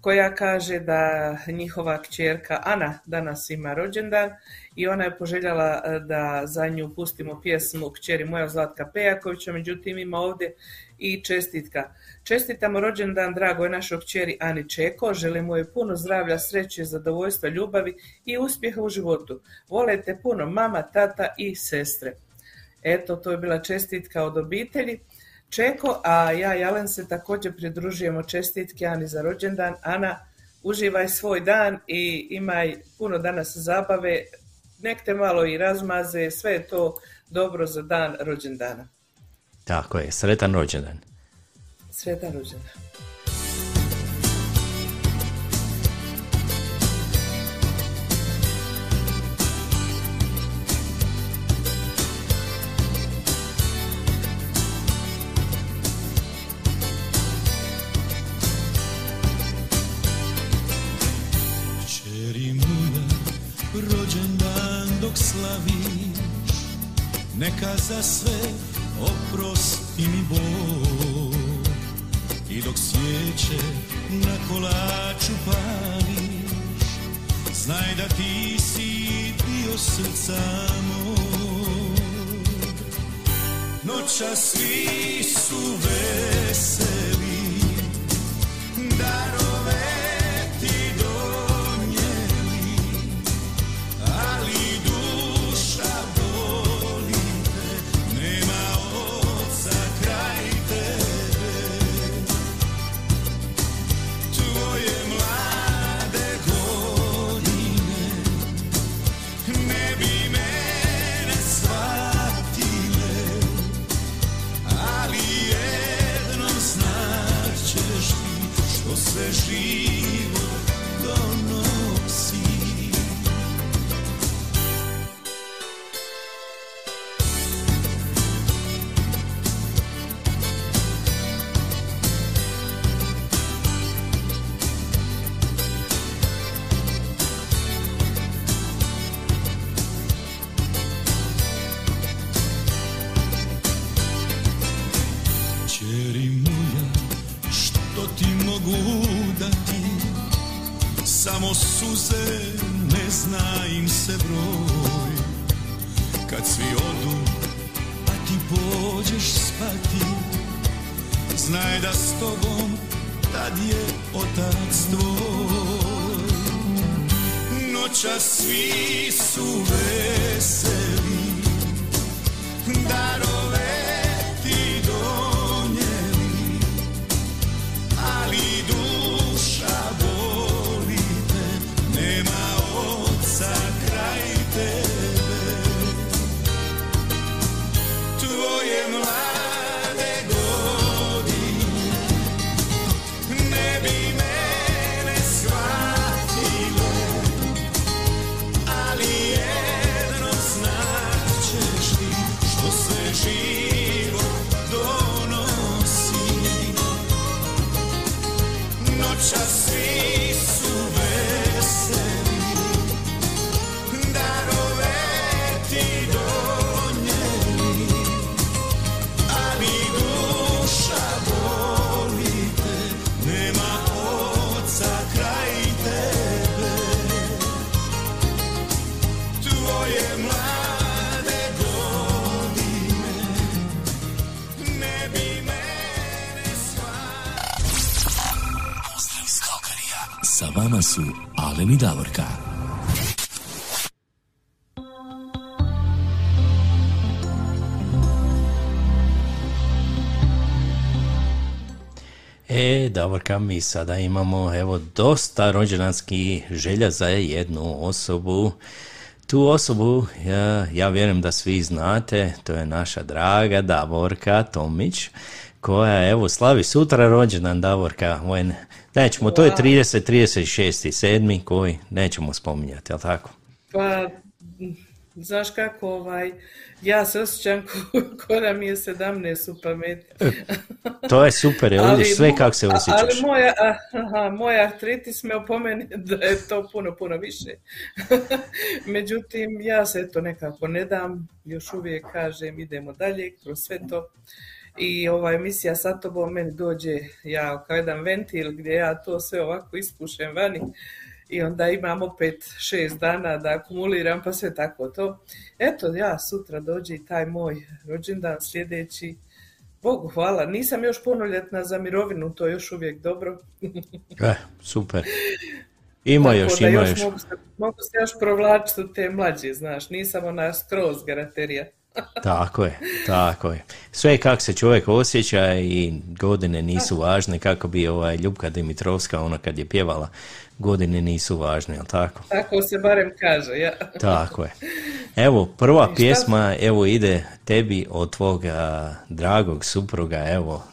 koja kaže da njihova kćerka Ana danas ima rođendan i ona je poželjala da za nju pustimo pjesmu Kćeri moja Zlatka Pejakovića, međutim ima ovdje i čestitka. Čestitamo rođendan dragoj našoj kćeri Ani Čeko, želimo joj puno zdravlja, sreće, zadovoljstva, ljubavi i uspjeha u životu. Volite puno mama, tata i sestre. Eto, to je bila čestitka od obitelji Čeko, a ja i Alen se također pridružujemo čestitke Ani za rođendan. Ana, uživaj svoj dan i imaj puno danas zabave, nek te malo i razmaze, sve je to dobro za dan rođendana. Tako je, sretan rođendan. Sretan rođendan. Neka za sve oprosti mi Bog i dok svijeće na kolaču pališ, znaj da ti si dio srca moj. Noća svi su veseli, darove ti donijeli, ali duša suze, ne zna im se broj, kad svi odu, a ti pođeš spati, znaj da s tobom tad je otac tvoj. Noća svi su veseli, darove ti donijeli, ali duša boli. Nema oca kraj tebe, tvoje mlade godine ne bi mene shvatile, ali jedno znat ćeš ti što sve život donosi. Noća svi su veseli, sa vama su Alen i Davorka. E, Davorka, mi sada imamo evo dosta rođendanskih želja za jednu osobu. Tu osobu, ja, ja vjerujem da svi znate, to je naša draga Davorka Tomić, koja evo slavi sutra rođendan. Davorka, nećemo, to je trideset, trideset šesti, sedmi koji nećemo spominjati, jel tako? Pa, znaš kako, ovaj, ja se osjećam ko da mi je sedamnaest u pameti. To je super, je ovdje sve kako se osjećaš. Ali moja, aha, moja artritis me opomeni da je to puno, puno više. Međutim, ja se to nekako ne dam, još uvijek kažem idemo dalje kroz sve to. I ova emisija sa tobom meni dođe ja kao jedan ventil gdje ja to sve ovako ispušem vani i onda imam opet šest dana da akumuliram pa sve tako to. Eto, ja sutra dođe i taj moj rođendan sljedeći. Bogu hvala, nisam još punoljetna za mirovinu, to je još uvijek dobro. Eh, super. Ima tako još, da ima još. još. Mogu, se, mogu se još provlačiti u te mlađe, znaš, nisam ona skroz garanterija. Tako je, tako je. Sve kako se čovjek osjeća i godine nisu važne, kako bi ovaj Ljubka Dimitrovska, ona kad je pjevala, godine nisu važne, jel tako? Tako se barem kaže, ja. Tako je. Evo, prva pjesma, evo ide tebi od tvoga dragog supruga, evo,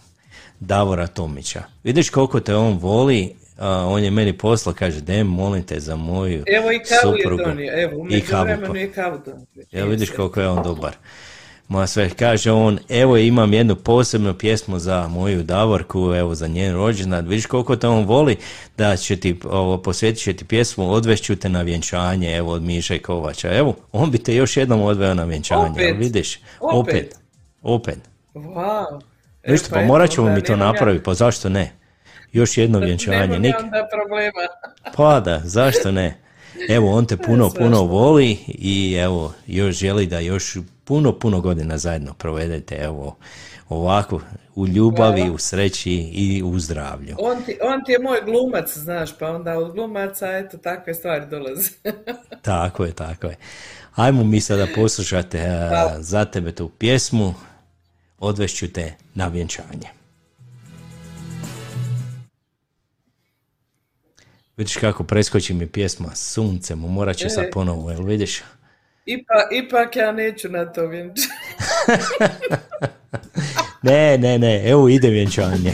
Davora Tomića. Vidiš koliko te on voli, on je meni poslao, kaže, dem, molim te za moju suprugu. Evo i kavu suprugu je donio, evo, među vremenu je kavu donio. Evo vidiš koliko je on dobar. Ma sve, kaže on, evo imam jednu posebnu pjesmu za moju Davorku, evo za njen rođendan. Vidiš koliko te on voli, da će ti, ovo, posvetit će ti pjesmu, odvešću te na vjenčanje, evo od Miše Kovača. Evo, on bi te još jednom odveo na vjenčanje, opet, evo, vidiš, opet, opet. opet. Wow. E, viš, pa, pa morat ćemo mi to napraviti, pa zašto ne? Još jedno vjenčanje. Nik... Pa da, zašto ne? Evo, on te puno, puno voli i evo, još želi da još puno, puno godina zajedno provedete, evo, ovako, u ljubavi, hvala, u sreći i u zdravlju. On ti, on ti je moj glumac, znaš, pa onda od glumaca, eto, takve stvari dolaze. Tako je, tako je. Ajmo mi sada poslušati uh, za tebe tu pjesmu, odvešću te na vjenčanje. Vidiš kako preskoči mi pjesma Sunce, mu morat ću sad ponovo, jel vidiš? Ipa, ipak ja neću na to vjenčanje. Ne, ne, ne, evo ide vjenčanje.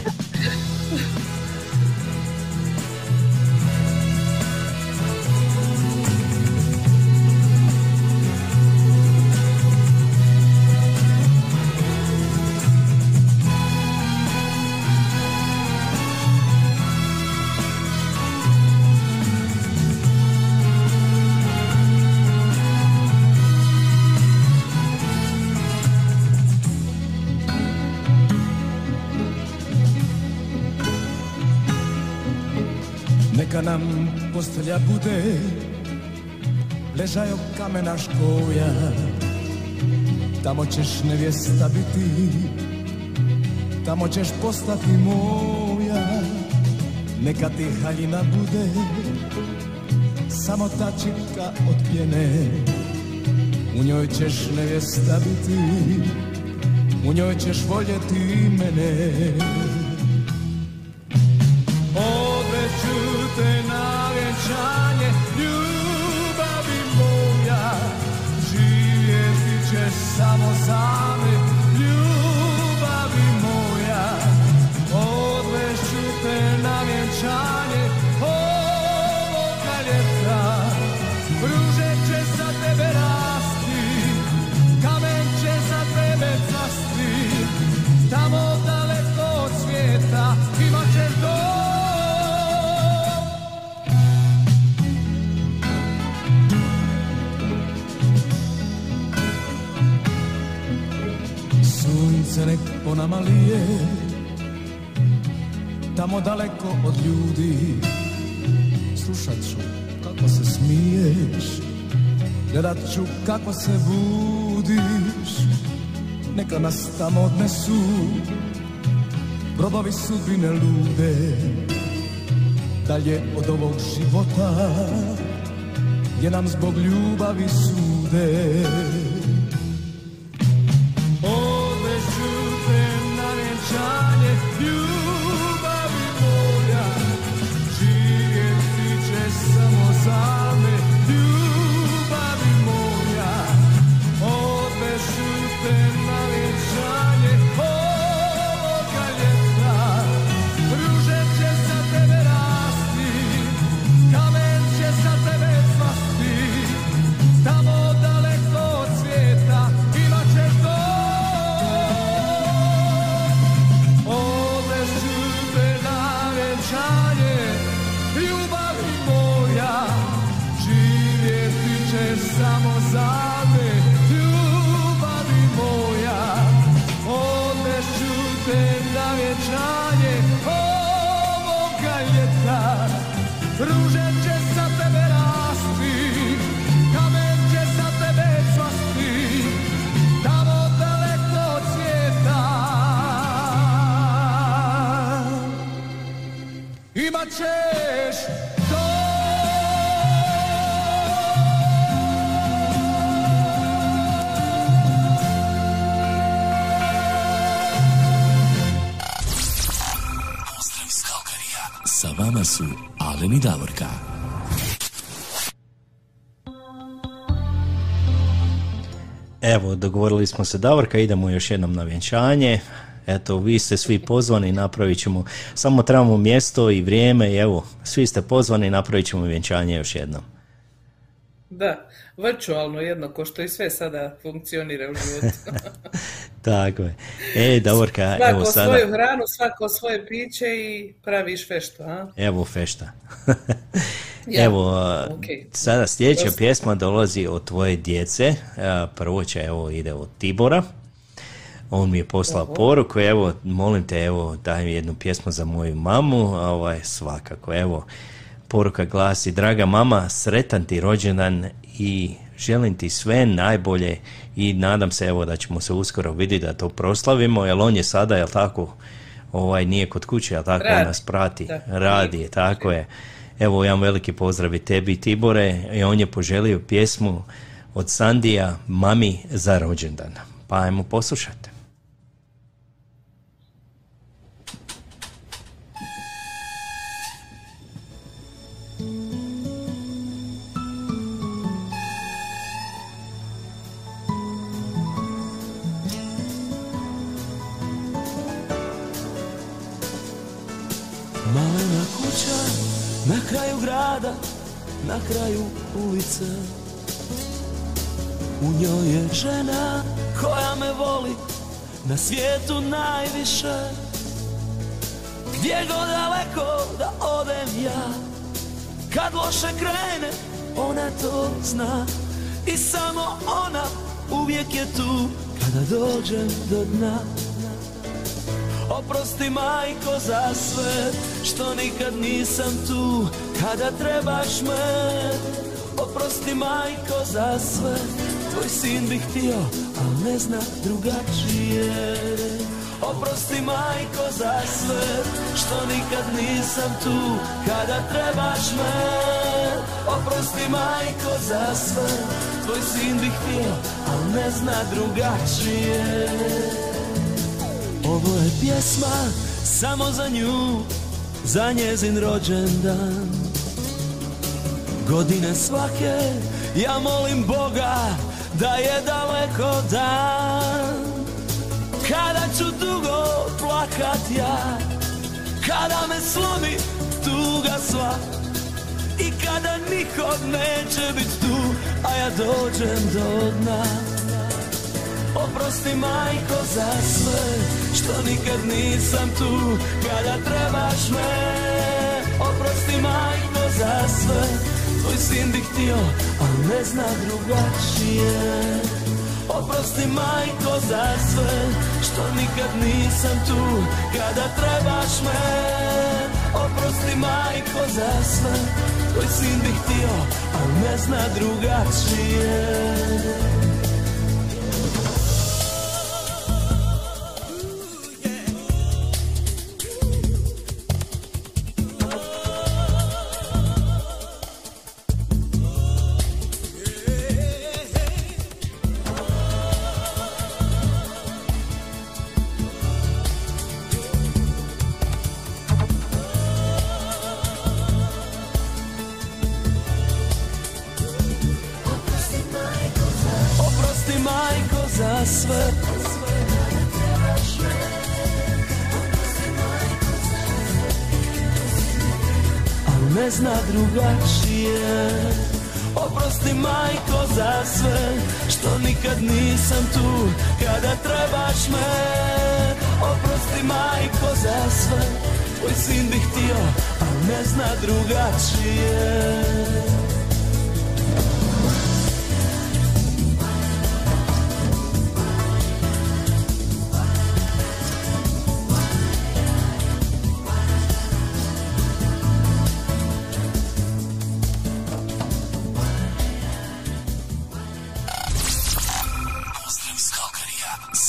Postelja bude ležaj od kamena škoja, tamo ćeš nevjesta biti, tamo ćeš postati moja. Neka ti haljina bude samo ta čipka od pjene, u njoj ćeš nevjesta biti, u njoj ćeš voljeti mene. Ljubavi moja, živjeti ćeš samo za me. Ljubavi moja, odvešću te na vjenčanje ovoga ljeta. Ruže će za tebe rasti, kamen će za tebe casti, tamo daleko od svijeta imat ćeš dom. Nek po nama lije, tamo daleko od ljudi, slušat ću kako se smiješ, gledat ću kako se budiš. Neka nas tamo odnesu brodovi sudbine lude, dalje od ovog života gdje nam zbog ljubavi sude. Ljubavi samo za me, ljubavi moja, odnesu te na vječanje ovoga ljeta, ruže će sa tebe rasti, kamen će sa tebe cvasti, tamo daleko od svijeta. Imat ćeš sa vama su Alen i Davorka. Evo, dogovorili smo se, Davorka, idemo još jednom na vjenčanje. Eto, vi ste svi pozvani, napravit ćemo, samo trebamo mjesto i vrijeme i evo, svi ste pozvani, napravit ćemo vjenčanje još jednom. Da, virtualno jednako što i sve sada funkcionira u životu. Tako je. E, Davorka, svako evo sada... Svako svoju hranu, svako svoje piće i praviš feštu, a? Evo fešta. Ja. Evo, okay. Sada sljedeća Dosta. pjesma dolazi od tvoje djece. Prvo će, evo, ide od Tibora. On mi je poslao Ovo. poruku, evo, molim te, evo, daj mi jednu pjesmu za moju mamu, a ovo je svakako, evo. Poruka glasi: draga mama, sretan ti rođendan i želim ti sve najbolje i nadam se evo da ćemo se uskoro vidjeti da to proslavimo, jer on je sada, jel tako, ovaj, nije kod kuće, jel tako, on nas prati, da. radi, je, tako je. Evo, jedan veliki pozdrav i tebi, Tibore, i on je poželio pjesmu od Sandija, Mami za rođendan. Pa ajmo poslušati. Na kraju grada, na kraju ulice, u njoj je žena koja me voli na svijetu najviše. Gdje god daleko da odem ja, kad loše krene, ona to zna. I samo ona uvijek je tu kada dođem do dna. Oprosti majko za sve što nikad nisam tu kada trebaš me. Oprosti majko za sve, tvoj sin bi htio, al ne zna drugačije. Oprosti majko za sve što nikad nisam tu kada trebaš me. Oprosti majko za sve, tvoj sin bi htio, al ne zna drugačije. Ovo je pjesma samo za nju, za njezin rođendan. Godine svake ja molim Boga da je daleko dan. Kada ću dugo plakat ja, kada me slomi tuga sva, i kada nikog neće bit tu, a ja dođem do dna. Oprosti majko za sve što nikad nisam tu kada trebaš me. Oprosti majko za sve, tvoj sin bi htio, a ne zna drugačije. Oprosti majko za sve što nikad nisam tu kada trebaš me. Oprosti majko za sve, tvoj sin bi htio, a ne zna drugačije. Zna drugačije. Oprosti majko za sve što nikad nisam tu kada trebaš me. Oprosti majko za sve, tvoj sin bi htio, a ne zna drugačije.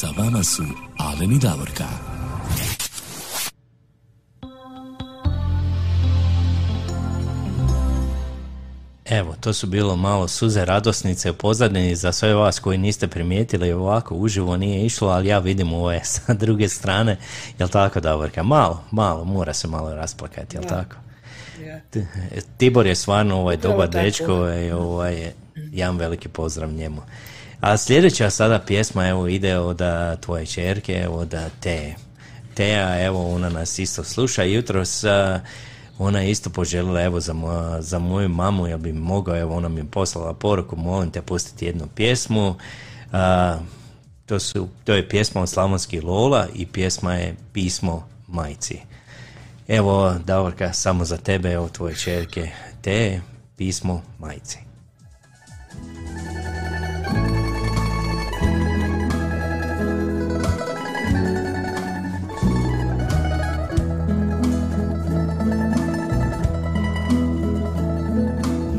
Sa vama su Alen i Davorka. Evo, to su bilo malo suze radosnice u pozadini za sve vas koji niste primijetili, ovako uživo nije išlo, ali ja vidim ove sa druge strane, jel tako Davorka? Malo, malo, mora se malo rasplakati, jel ja. tako? Ja. Tibor je stvarno ovaj dobar dečko, ovaj, jedan veliki pozdrav njemu. A sljedeća sada pjesma, evo, ide od tvoje čerke, od te. Teja, evo, ona nas isto sluša. Jutros ona je isto poželila, evo, za, moja, za moju mamu, ja bi mogao, evo, ona mi je poslala poruku, molim te pustiti jednu pjesmu. A, to, su, to je pjesma od Slavonskih Lola i pjesma je Pismo majci. Evo, Davorka, samo za tebe, evo, tvoje čerke Teje, Pismo majci.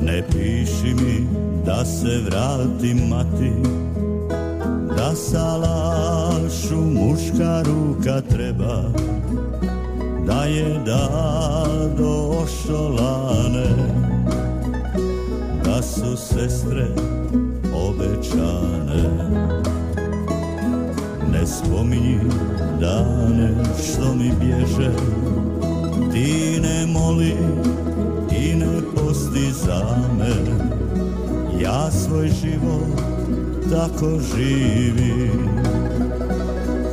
Ne piši mi da se vratim mati, da salašu muška ruka treba, da je dado ošolane, da su sestre obećane. Ne spominji dane što mi bježe, ti ne moli i ne posti za me, ja svoj život tako živim,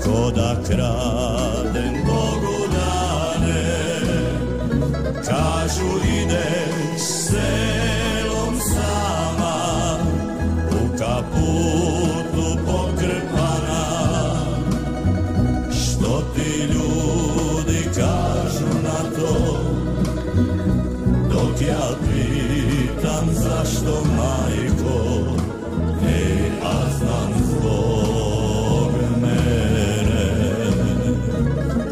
ko da kradem Bogu dane. Kažu ideš selom sama, u kaputu pokrpana, što ti ljudi kažu na to, dok ja pitam zašto majko, ej, a znam zbog mene.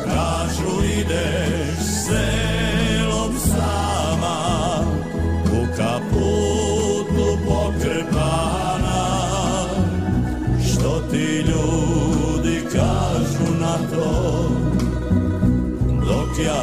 Kažu ideš selom sama, u kaputu pokrpana, što ti ljudi kažu na to, dok ja pitam zašto majko, ej, a znam zbog mene.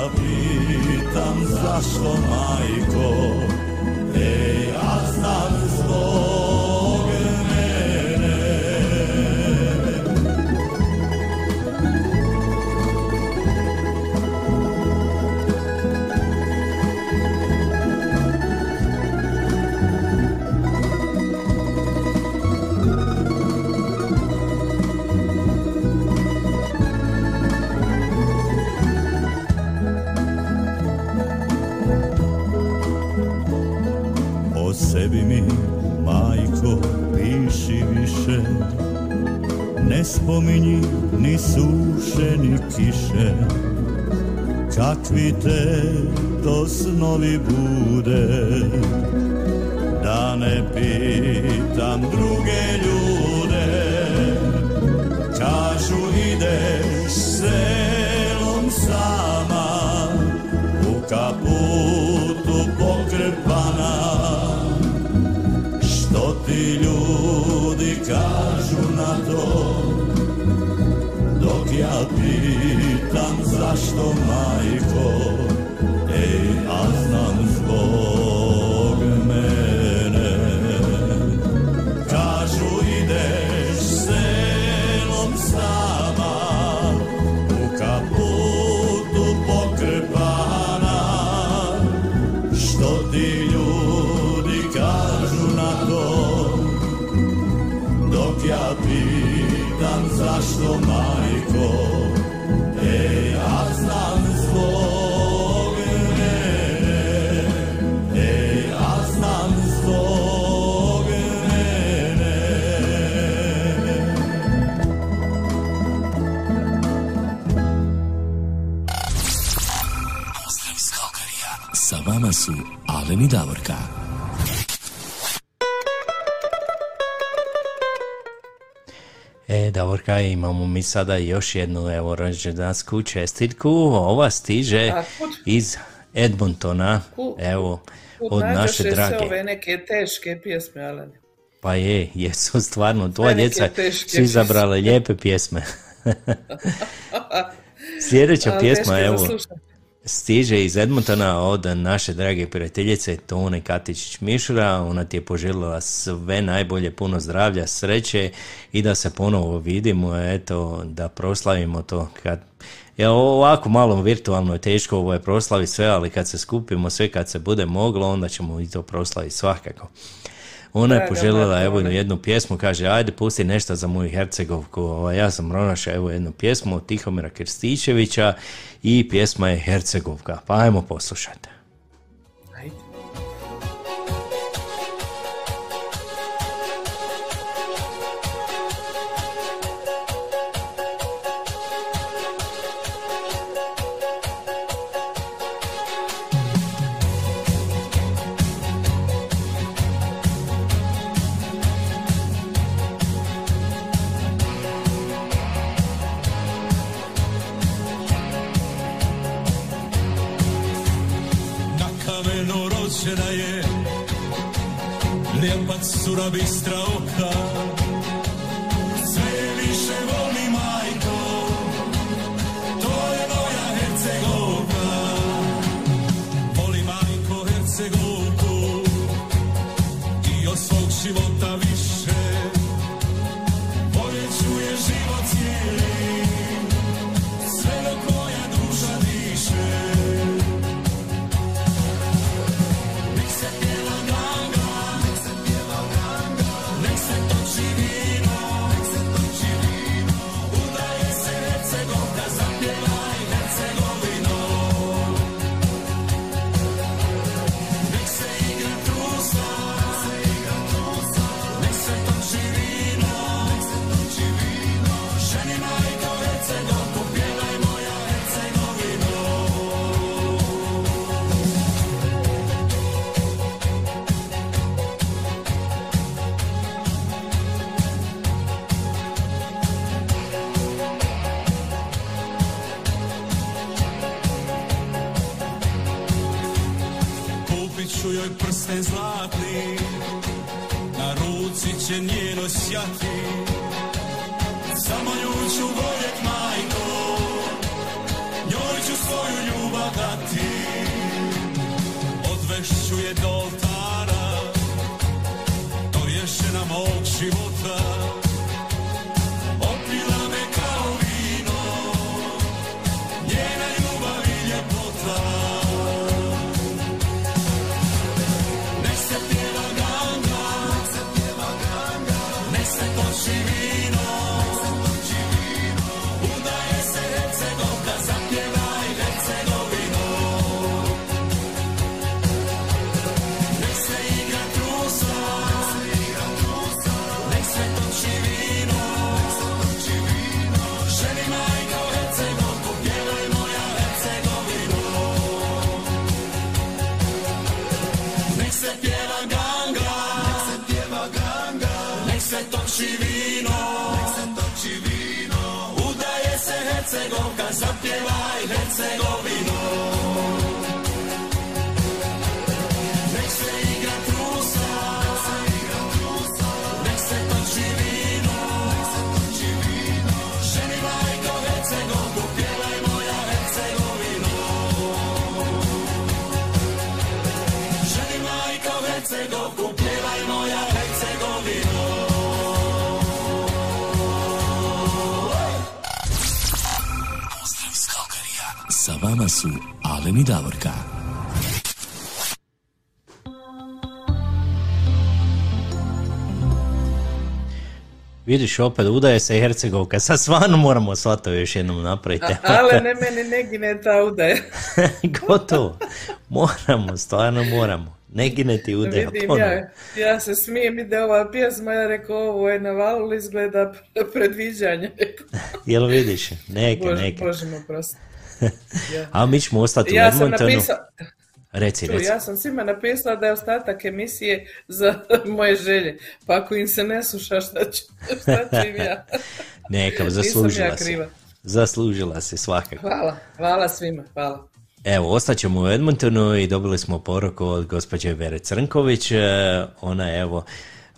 Sebi mi, majko, piši više, ne spominji ni suše ni kiše, kakvi te to snovi bude, da ne pitam druge ljude. Kažu ideš selom sama, u kaputu pokrpana, ti ljudi kažu na to, dok ja pitam zašto majko, ej, a znam zbog mene. Kažu ideš selom sama, u kaputu pokrpana, što ti ljudi kažu na to, ja pitam zašto majko, ej, ja znam zbog mene, ej, ja znam zbog mene. Pozdrav iz Calgaryja, sa vama su Alen i Davorka. E, Davorka, imamo mi sada još jednu, evo, rođendansku čestitku. Ova stiže iz Edmontona, evo, od naše drage. Kud nađoše se ove neke teške pjesme, Alane? Pa je, jesu stvarno, tvoja djeca su izabrala lijepe pjesme. Sljedeća pjesma, evo, stiže iz Edmontona od naše drage prijateljice Tone Katičić-Mišura. Ona ti je poželjela sve najbolje, puno zdravlja, sreće i da se ponovo vidimo, eto, da proslavimo to. Kad, ja, ovako malo virtualno je teško ovo je proslaviti sve, ali kad se skupimo sve, kad se bude moglo, onda ćemo i to proslaviti svakako. Ona je poželjela evo jednu pjesmu, kaže ajde pusti nešto za moju Hercegovku, ja sam Ronaša, evo jednu pjesmu od Tihomira Krstičevića i pjesma je Hercegovka, pa ajmo poslušati. Bistra oka, sve više voli majko, to je moja Hercegovka. Voli majko Hercegovku i od svog života više, bolje čuje život cijeli, sve dok moja duša diše. Prsten zlatni, na ruci će njeno sjati, samo nju ću voljet majko, njoj ću svoju ljubav dati. Odvešću je do oltara, to je žena mog života, opila me kao vino, njena ljubav i ljepota. Hercegovka, zapjevaj Hercegovino. Nek se igra trusa, nek se toči vino, ženi majko Hercegovku, pjevaj moja Hercegovino. Ženi majko Hercegovku, pjevaj moja Hercegovino. Sa vama su Alen i Davorka. Vidiš, opet udaje se Hercegovka. Sad stvarno moramo svato još jednom napraviti. A, ale ne, meni ne gine ta udaje. Gotovo. Moramo, stvarno moramo. Ne gine ti udaja. Vidim, ja, ja se smijem, ide ova pjesma, ja rekao, ovo je navalilo, izgleda predviđanje. Jel vidiš? Neka, Bož, neka. Bože, prosto. Ja. A mi ćemo ostati ja u Edmontonu. Reci, reci. Ja sam svima napisala da je ostatak emisije za moje želje. Pa ako im se ne sluša, šta ću, šta ću im ja? Neka, zaslužila ja si. Zaslužila si svakako. Hvala, hvala svima, hvala. Evo, ostaćemo u Edmontonu i dobili smo poruku od gospođe Vere Crnković. Ona je, evo,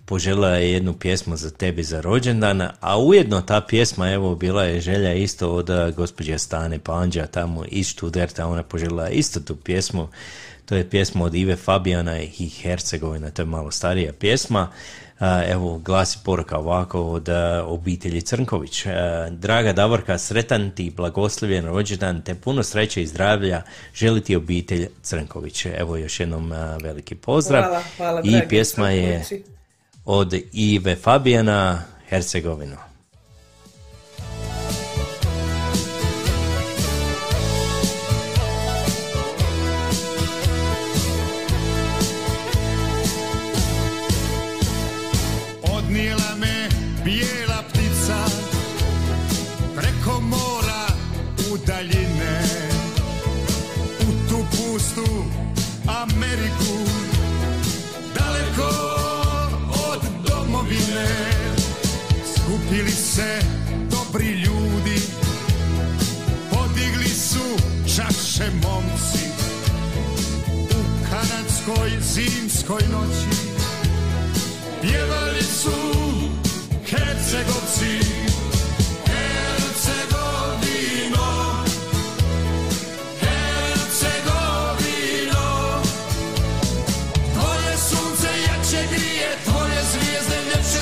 poželila je jednu pjesmu za tebi za rođendan, a ujedno ta pjesma, evo, bila je želja isto od gospođe Stane Panđa tamo iz Študerta, ona poželila isto tu pjesmu, to je pjesma od Ive Fabijana i Hercegovina, to je malo starija pjesma. Evo, glasi poruka ovako od obitelji Crnković. Draga Davorka, sretan ti, blagoslivljen rođendan, te puno sreće i zdravlja, želi ti obitelj Crnković. Evo još jednom veliki pozdrav. Hvala, hvala, i pjesma je od Ive Fabijana, Hercegovina. Momci u kanadskoj zimskoj noći pjevali su Hercegovci, Hercegovino,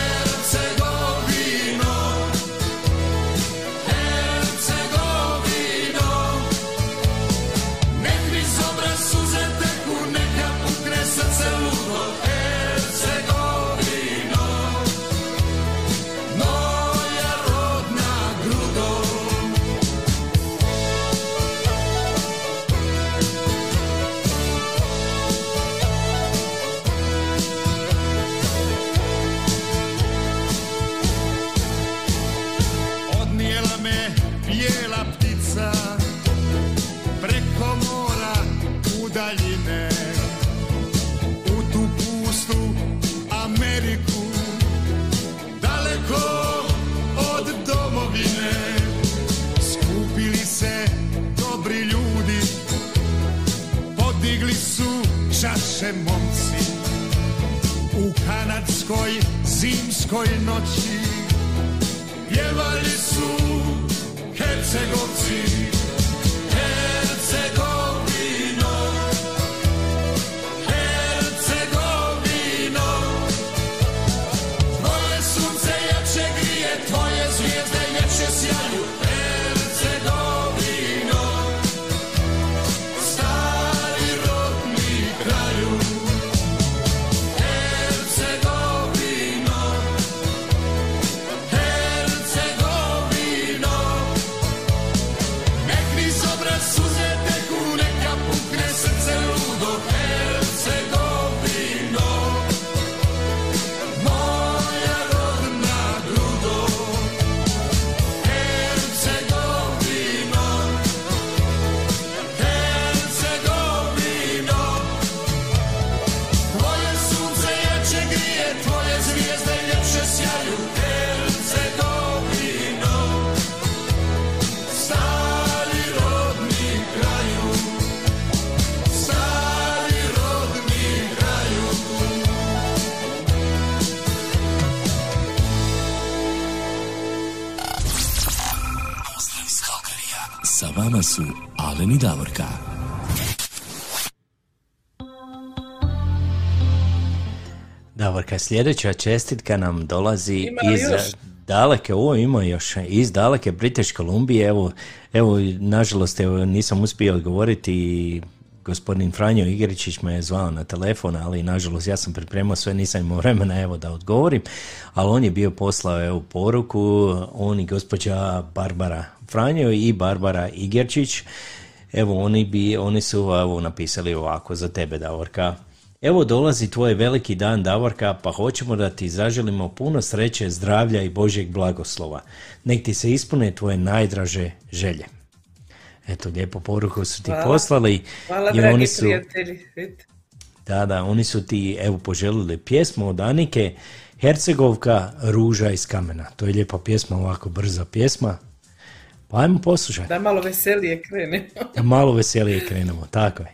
Hercegovino, tvoje sunce jače grije, tvoje zvijezde ljepše sjaju, Hercegovino. Momci u kanadskoj zimskoj noći pjevali su Hercegovci, Hercegovino, Hercegovino, tvoje sunce jače grije, tvoje zvijezde ljepše sjaju, Hercegovino. Su Alen i Davorka. Davorka, sljedeća čestitka nam dolazi ima iz još? daleke, ovo ima još, iz daleke British Kolumbije. Evo, evo nažalost, evo, nisam uspio odgovoriti i gospodin Franjo Igričić me je zvao na telefon, ali nažalost ja sam pripremao sve, nisam imao vremena evo da odgovorim, ali on je bio poslao evo poruku, on i gospođa Barbara Franjo i Barbara Igričić, evo oni, bi, oni su evo, napisali ovako za tebe Davorka. Evo dolazi tvoj veliki dan Davorka, pa hoćemo da ti zaželimo puno sreće, zdravlja i Božjeg blagoslova. Nek ti se ispune tvoje najdraže želje. Eto, lijepo poruku su ti hvala. poslali. Hvala, i dragi oni su, prijatelji. Da, da, oni su ti evo poželili pjesmu od Anike, Hercegovka, Ruža iz kamena. To je lijepa pjesma, ovako brza pjesma. Ajmo poslušati. Da malo veselije krenemo. Da malo veselije krenemo, tako je.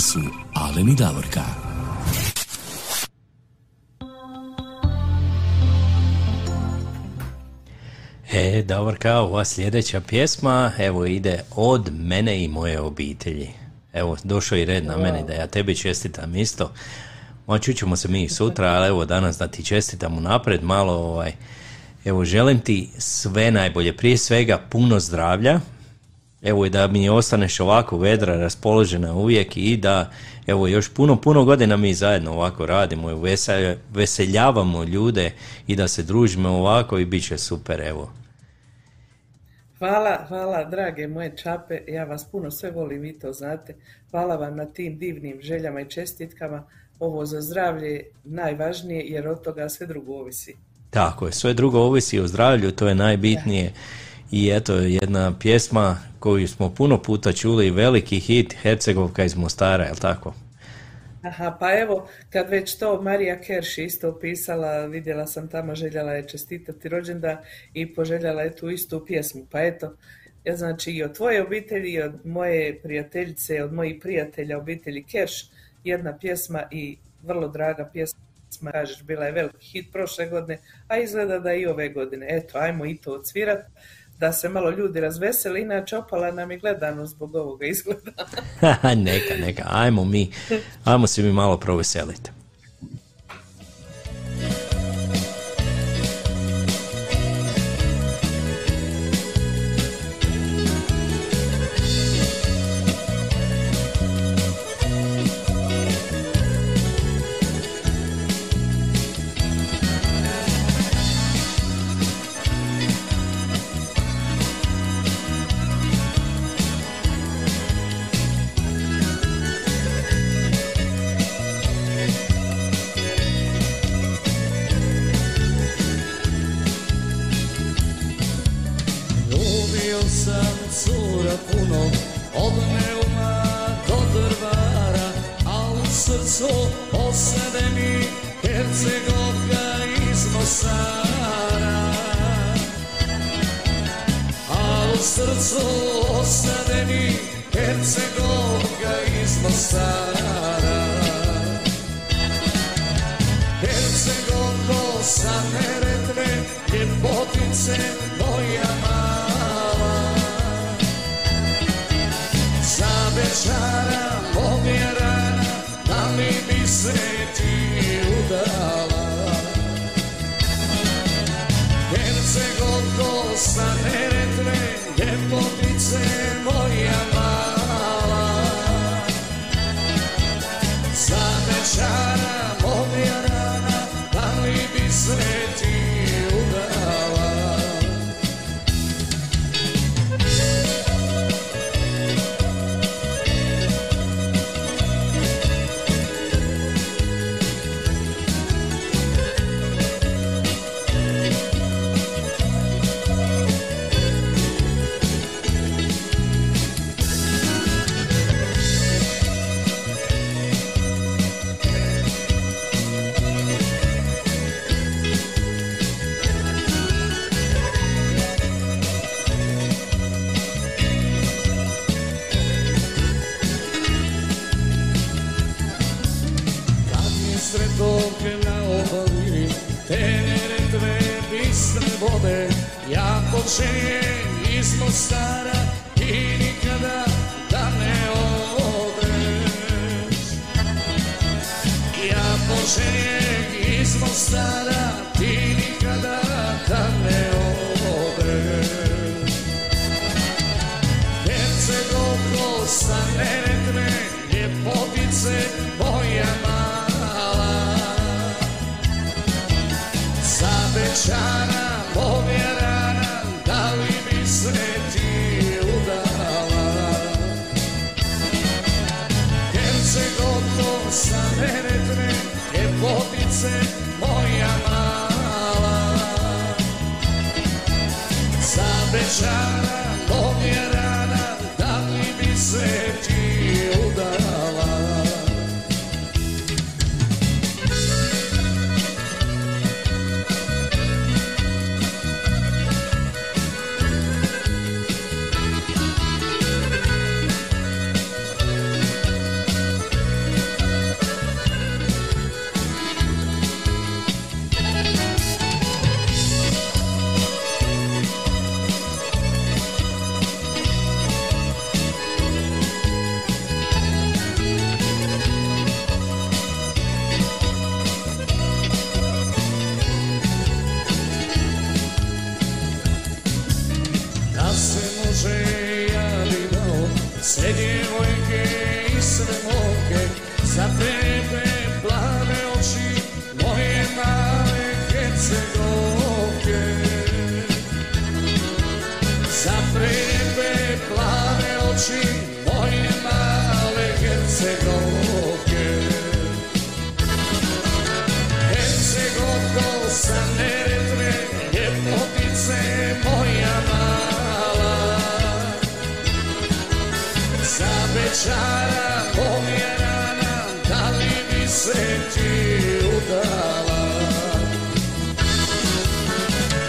Su Alen i Davorka. E, Davorka, ova sljedeća pjesma, evo, ide Od mene i moje obitelji. Evo, došao i red na mene da ja tebi čestitam isto. Moći ćemo se mi sutra, ali evo danas da ti čestitam unaprijed malo. Ovaj, evo, želim ti sve najbolje. Prije svega puno zdravlja. Evo, i da mi ostaneš ovako vedra, raspoložena uvijek, i da evo još puno, puno godina mi zajedno ovako radimo i veseljavamo ljude i da se družimo ovako i bit će super, evo. Hvala, hvala, drage moje čape, ja vas puno sve volim, vi to znate. Hvala vam na tim divnim željama i čestitkama. Ovo za zdravlje najvažnije, jer od toga sve drugo ovisi. Tako je, sve drugo ovisi o zdravlju, to je najbitnije. Ja. I eto, jedna pjesma koju smo puno puta čuli, veliki hit, Hercegovka iz Mostara, je li tako? Aha, pa evo, kad već to Marija Kerš isto opisala, vidjela sam tamo, željela je čestitati rođendan i poželjela je tu istu pjesmu. Pa eto, ja znači i od tvoje obitelji, i od moje prijateljice, od mojih prijatelja obitelji Kerš, jedna pjesma i vrlo draga pjesma. Kažeš, bila je veliki hit prošle godine, a izgleda da i ove godine. Eto, ajmo i to odsvirat, da se malo ljudi razveseli, inače opala nam je gledano zbog ovoga izgleda. neka, neka, ajmo mi, ajmo se mi malo proveseliti. Hercegovko sa Neretve, ljepotice moja mala. šara pomjerana, da li bi se ti udala?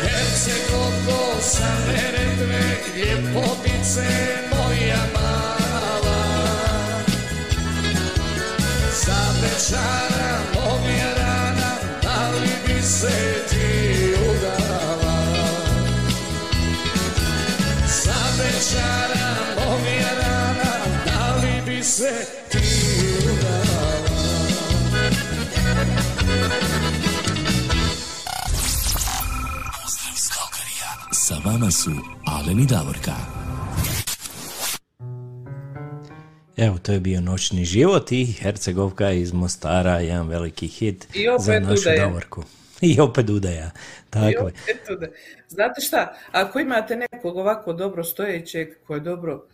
Jer se koko sa Neretve, ljepotice moja mala. Zade šara pomjerana, da li bi se ti udala? Zade šara pomjerana, da li bi se ti udala? Pozdrav iz Calgaryja. Sa vama su Alen i Davorka. Evo, to je bio Noćni život i Hercegovka iz Mostara, jedan veliki hit za našu udaja. Davorku. I opet udaja. Tako I opet udaja. Znate šta, ako imate nekog ovako dobro stojećeg koji je dobro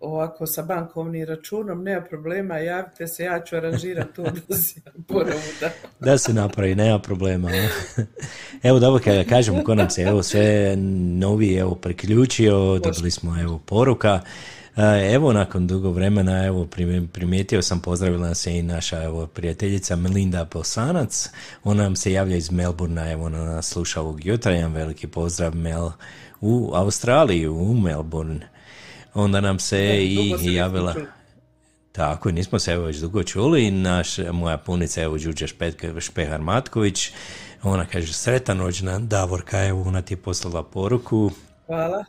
ovako sa bankovnim računom, nema problema, javite se, ja ću aranžirati to da se ponovu da. Da se napravi, nema problema. Evo, dobro, kada kažemo ko nam se evo, sve novi evo, priključio, dobili smo evo, poruka. Evo, nakon dugo vremena, evo, primijetio sam, pozdravila nas je i naša evo, prijateljica Melinda Bosanac. Ona nam se javlja iz Melbourna, evo, ona nas sluša ovog jutra, jedan veliki pozdrav Mel u Australiju, u Melbourne. Onda nam se ne, i se javila... Tako, nismo se evo već dugo čuli. Naš, moja punica, evo, Đuđa Špehar Matković. Ona kaže, sretan rođendan, Davorka, evo, ona ti je poslala poruku. Hvala.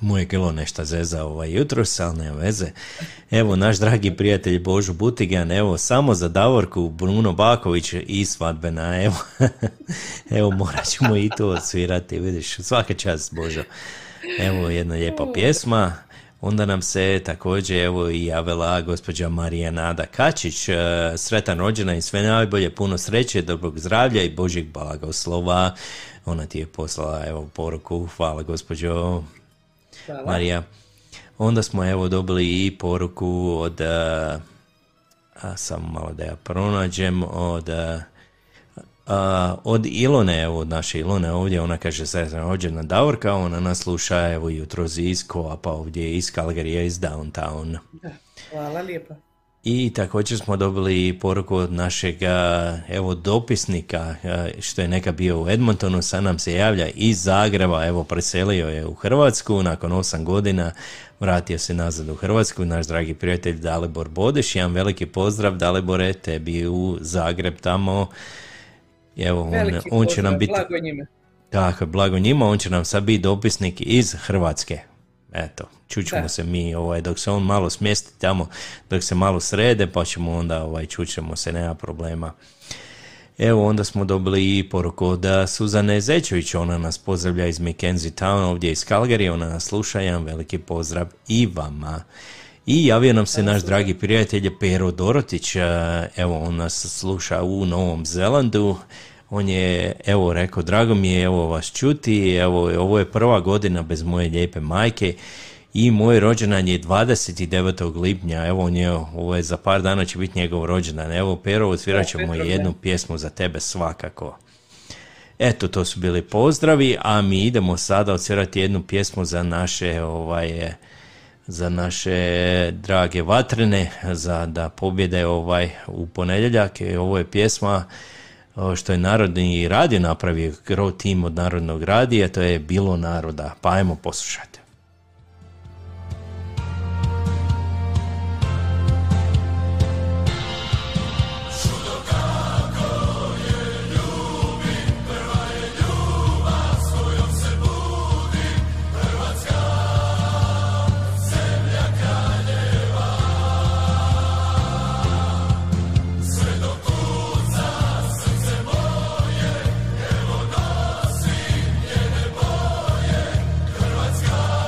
Moje kilo nešto zeza ovaj jutros, ali ne veze. Evo, naš dragi prijatelj Božu Butigan, evo, samo za Davorku, Bruno Baković i svadbena, evo. Evo, morat ćemo i to odsvirati, vidiš, svaka čast, Božo. Evo, jedna lijepa pjesma. Onda nam se također evo i javila gospođa Marija Nada Kačić. Sretan rođendan i sve najbolje, puno sreće, dobrog zdravlja i Božjeg blagoslova. Ona ti je poslala evo poruku, hvala gospođo. Hvala. Marija. Onda smo evo dobili i poruku od, a samo malo da ja pronađem, od, a, od Ilone, evo od naše Ilone ovdje, ona kaže sretan rođendan Davorka, ona nas sluša evo jutros iz Koapa ovdje, iz Calgaryja, iz Downtown. Hvala lijepa. I također smo dobili poruku od našeg evo, dopisnika što je neka bio u Edmontonu, sad nam se javlja iz Zagreba, evo preselio je u Hrvatsku, nakon osam godina vratio se nazad u Hrvatsku, naš dragi prijatelj Dalibor Bodeš, jedan veliki pozdrav Dalibore, tebi u Zagreb tamo, evo on, veliki on će pozdrav, nam biti, blago njima. Tako, blago njima, on će nam sad biti dopisnik iz Hrvatske. Eto, čućemo se mi ovaj, dok se on malo smjesti tamo, dok se malo srede, pa ćemo onda ovaj, čućemo se, nema problema. Evo, onda smo dobili i poruku da Suzane Zečević, ona nas pozdravlja iz Mackenzie Town, ovdje iz Calgaryja, ona nas sluša, jedan veliki pozdrav i vama. I javio nam se naš dragi prijatelj Pero Dorotić, evo on nas sluša u Novom Zelandu. On je, evo, rekao, drago mi je, evo, vas čuti, evo, ovo je prva godina bez moje lijepe majke i moj rođendan je dvadeset devetog lipnja, evo, on je, ovo je za par dana će biti njegov rođendan, evo, Pero, otvirat ćemo jednu pjesmu za tebe svakako. Eto, to su bili pozdravi, a mi idemo sada otvirati jednu pjesmu za naše, ovaj, za naše drage vatrene, za da pobjede ovaj, u ponedjeljak, ovo je pjesma što je Narodni radio napravio gro tim od Narodnog radija, to je Bilo naroda, pa ajmo poslušati. Let's go.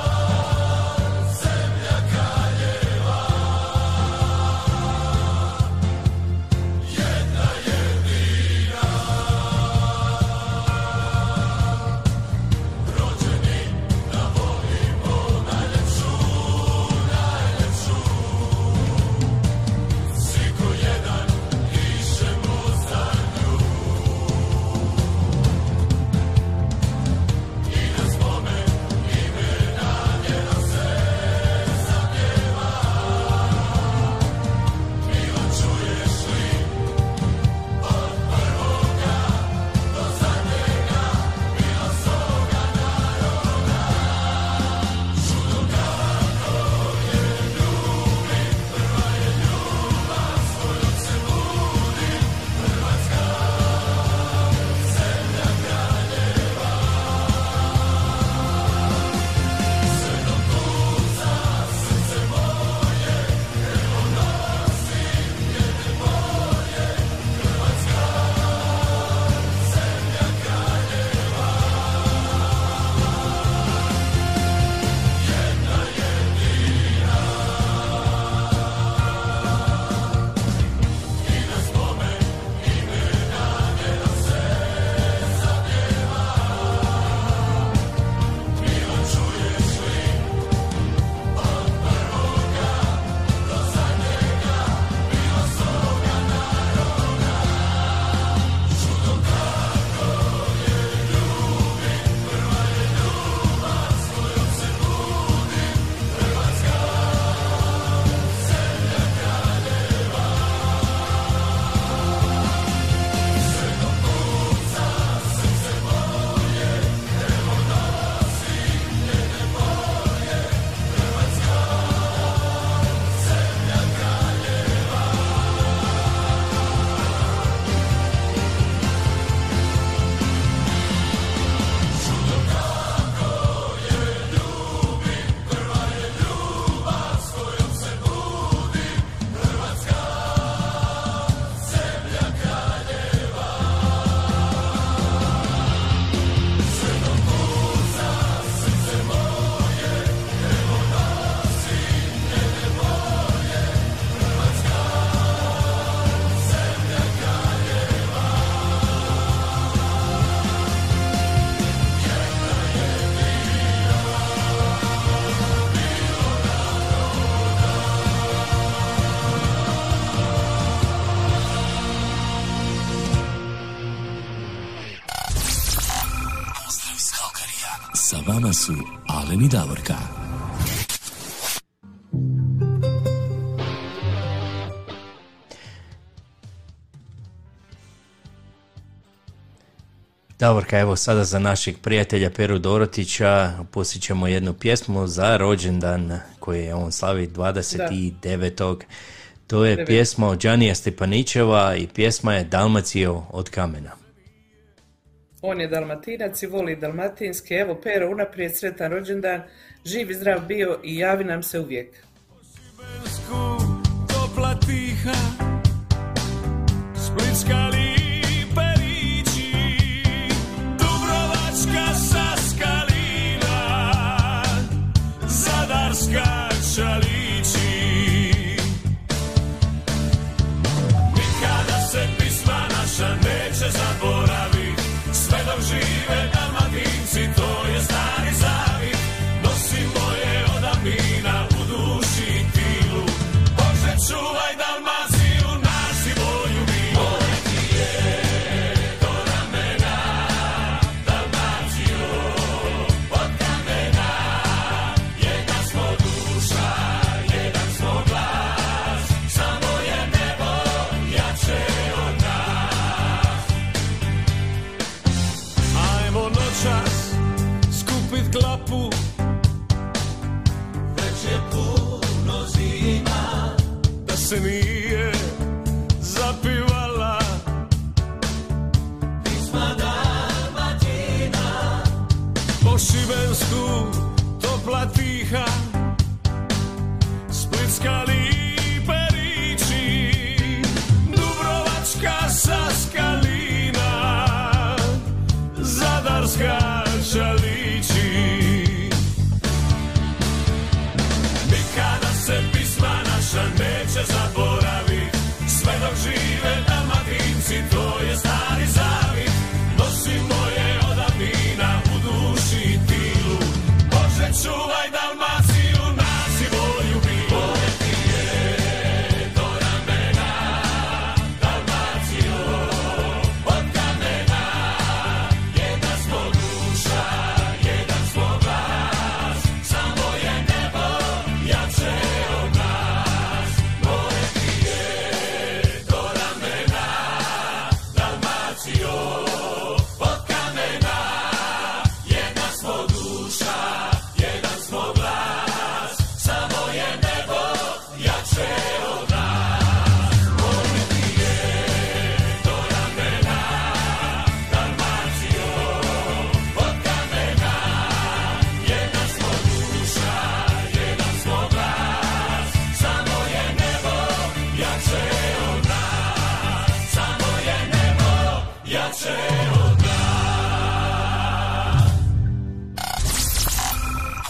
vama su Alen i Davorka. Davorka, evo sada za našeg prijatelja Peru Dorotića pustit ćemo jednu pjesmu za rođendan koji je on slavi dvadeset devetog. To je pjesma od Đanija Stepanićeva i pjesma je Dalmacijo od kamena. On je dalmatinac i voli dalmatinske. Evo, Pero, unaprijed sretan rođendan, živ i zdrav bio i javi nam se uvijek. Po Šibensku topla tiha, Splitska li Perići, Dubrovačka Saskalina, Zadarska Čalići. Nikada se pisma naša neće zaboraviti, sve dok žive Dalmatinci, to je stari zavid, nosimo je od davnina u duši tilu. Bože, čuvaj Dalmaciju, naši boju mi. More ti je do ramena, Dalmacijo od kamena. Jedna smo duša, jedan smo glas, samo je nebo jače od nas. Ajmo noćas skupit klapu, već je puno zima, da se nije zapivala pisma Dalmatina. Po Šibensku topla tiha, Splitska li Perići, Dubrovačka Saskalina, Zadarska Čalići. Nikada se pisma naša neće zaboraviti, sve dok žive Dalmatinci, to je stari zavid, nosimo je od davnina u duši tilu. Bože, čuvaj Dalmaciju, nas i volju mi. More ti je do ramena, Dalmacijo od kamena. Jedna smo duša, jedan smo glas, samo je nebo jače od nas. More ti je do ramena, Dalmacijo od kamena. Jedna smo duša, jedan smo glas, samo je nebo jače od nas. More ti je do ramena, Dalmacijo od kamena. Jedna smo duša, jedan smo glas, samo je nebo jače od nas. Samo je nebo jače od nas.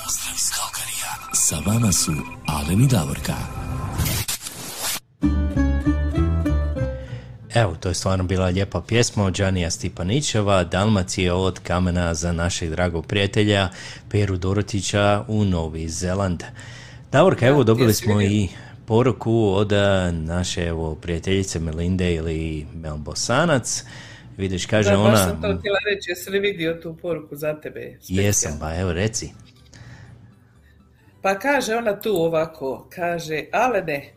Pozdrav iz Calgaryja. Sa vama su Alen i Davorka. Evo, to je stvarno bila lijepa pjesma od Đanija Stipanićeva, Dalmacija od kamena za našeg dragog prijatelja Peru Dorotića u Novi Zeland. Davorka, evo dobili smo i poruku od a, naše evo, prijateljice Melinde ili Melbosanac. Vidiš, kaže Da, baš sam to ona, htjela reći, jesi li vidio tu poruku za tebe? Spekija? jesam, ba evo reci. Pa kaže ona tu ovako, kaže, Alene,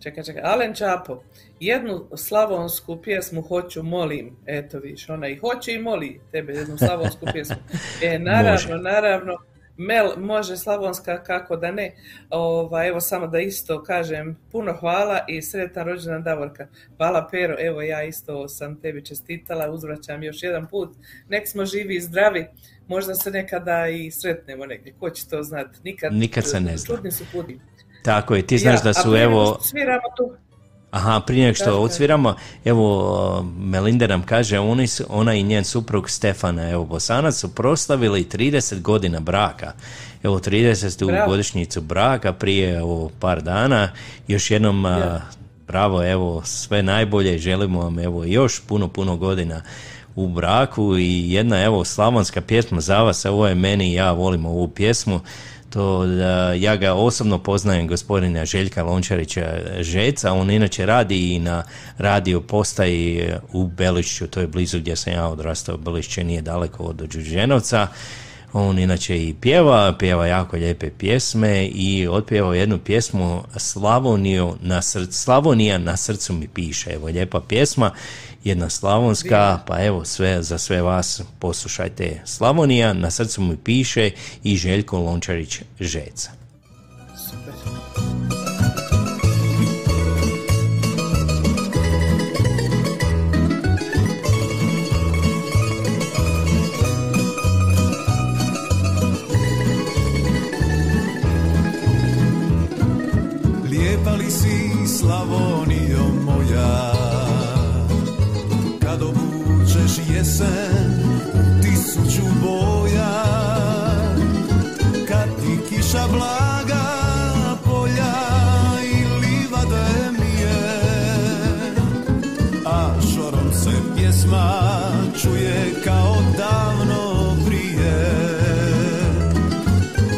čekaj, čekaj, Alen Čapo, jednu slavonsku pjesmu hoću, molim, eto viš, ona i hoće i moli tebe jednu slavonsku pjesmu. E, naravno, Može. naravno, Mel, može slavonska, kako da ne. Ova, evo samo da isto kažem, puno hvala i sretan rođendan Davorka. Hvala Pero, evo ja isto sam tebi čestitala, uzvraćam još jedan put. Nek smo živi i zdravi, možda se nekada i sretnemo negdje, ko će to znati, nikad, nikad se ne zna. Su puti. Tako je, ti znaš ja, da su evo... Aha, prije nego što odsviramo, evo Melinda nam kaže, oni su, ona i njen suprug Stefana, evo Bosanac, su proslavili trideset godina braka. Evo tridesetu godišnjicu braka prije evo, par dana. Još jednom ja. a, bravo, evo sve najbolje, želimo vam evo još puno puno godina u braku i jedna evo slavonska pjesma za vas, ovo je meni, ja volim ovu pjesmu. To, da, ja ga osobno poznajem, gospodina Željka Lončarića Žeca, on inače radi i na radio postaji u Belišću, to je blizu gdje sam ja odrastao, Belišće nije daleko od Đuđenovca, On inače i pjeva, pjeva jako lijepe pjesme i otpjevao jednu pjesmu Slavoniju na src, Slavonija na srcu mi piše. Evo, lijepa pjesma, jedna slavonska, pa evo sve za sve vas, poslušajte Slavonija na srcu mi piše i Željko Lončarić Žeca. Slavonijo moja, kad obučeš jesen u tisuću boja, kad ti kiša blaga polja i livade mije, a šorom se pjesma čuje kao davno prije,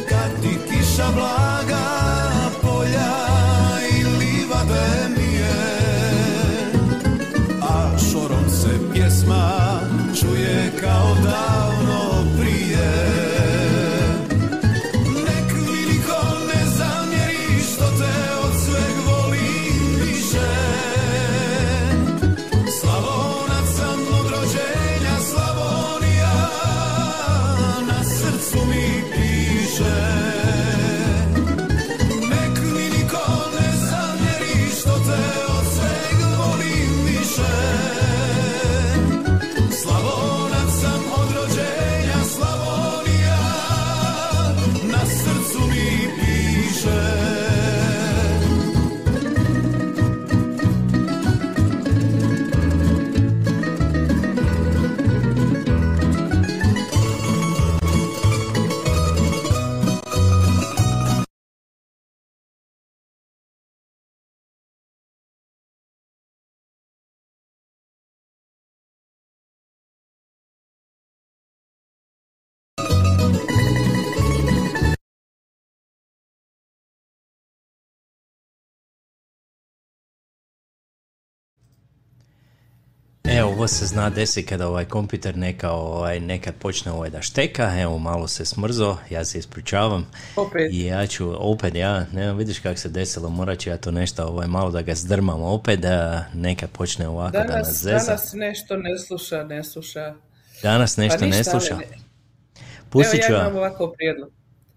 kad ti kiša blaga čuje kao davno prije. Nek mi niko ne zamjeri što te od sveg volim više. Slavonac sam od rođenja, Slavonija na srcu mi piše. Evo, ovo se zna desi kada ovaj kompjuter neka, ovaj, nekad počne ovaj da šteka, evo malo se smrzo, ja se ispričavam. Opet. I ja ću, opet ja, ne, vidiš kako se desilo, morat ću ja to nešto ovaj, malo da ga zdrmam opet, da nekad počne ovako danas, da nas zeza. Danas nešto ne sluša, ne sluša. Danas nešto pa ne sluša. Ne. Pustit ću. Evo ja imam ovako prijedlog.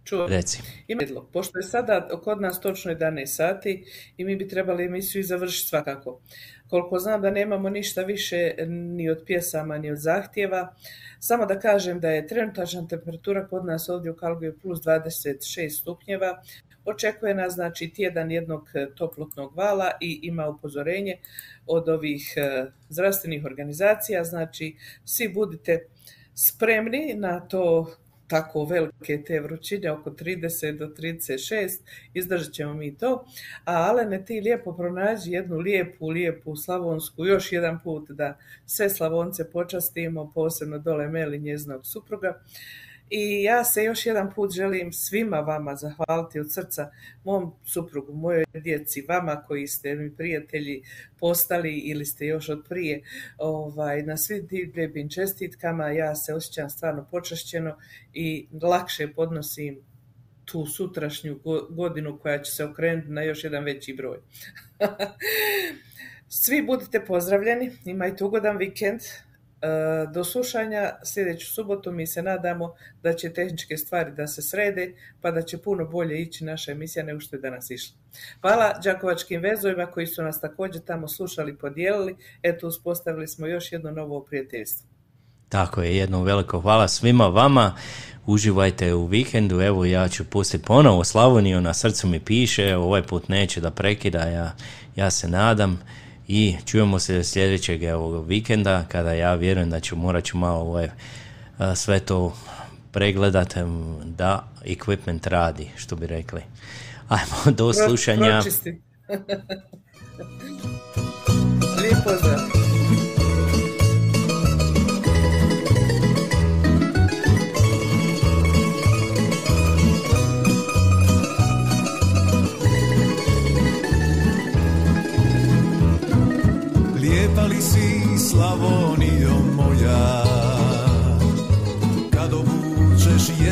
Čuo. Reci. Ima jedlog, pošto je sada kod nas točno jedanaest sati i mi bi trebali emisiju i završiti svakako. Koliko znam da nemamo ništa više ni od pjesama ni od zahtjeva, samo da kažem da je trenutačna temperatura kod nas ovdje u Calgaryju plus dvadeset šest stupnjeva, očekuje nas znači tjedan jednog toplotnog vala i ima upozorenje od ovih zdravstvenih organizacija, znači svi budite spremni na to tako velike te vrućine, oko trideset do trideset šest, izdržat ćemo mi to. A Alene, ti lijepo pronađi jednu lijepu, lijepu slavonsku, još jedan put da sve Slavonce počastimo, posebno dole Meli, njezinog supruga. I ja se još jedan put želim svima vama zahvaliti od srca, mom suprugu, mojoj djeci, vama koji ste mi prijatelji postali ili ste još od prije, ovaj, na svim tim lijepim čestitkama. Ja se osjećam stvarno počašćeno i lakše podnosim tu sutrašnju godinu koja će se okrenuti na još jedan veći broj. Svi budite pozdravljeni, imajte ugodan vikend. Do slušanja sljedeću subotu, mi se nadamo da će tehničke stvari da se srede pa da će puno bolje ići naša emisija nego što je danas išla. Hvala Đakovačkim vezovima koji su nas također tamo slušali, podijelili. Eto, uspostavili smo još jedno novo prijateljstvo. Tako je, jedno veliko hvala svima vama. Uživajte u vikendu. Evo, ja ću pustiti ponovo Slavoniju na srcu mi piše. Ovaj put neće da prekida, ja, ja se nadam. I čujemo se sljedećeg ovog vikenda kada ja vjerujem da ću morat ću malo ovaj, sve to pregledati da equipment radi, što bi rekli. Ajmo, do slušanja. Pročisti. Lijep pozdrav. Lijepa li si, Slavonijo moja, kad obučeš je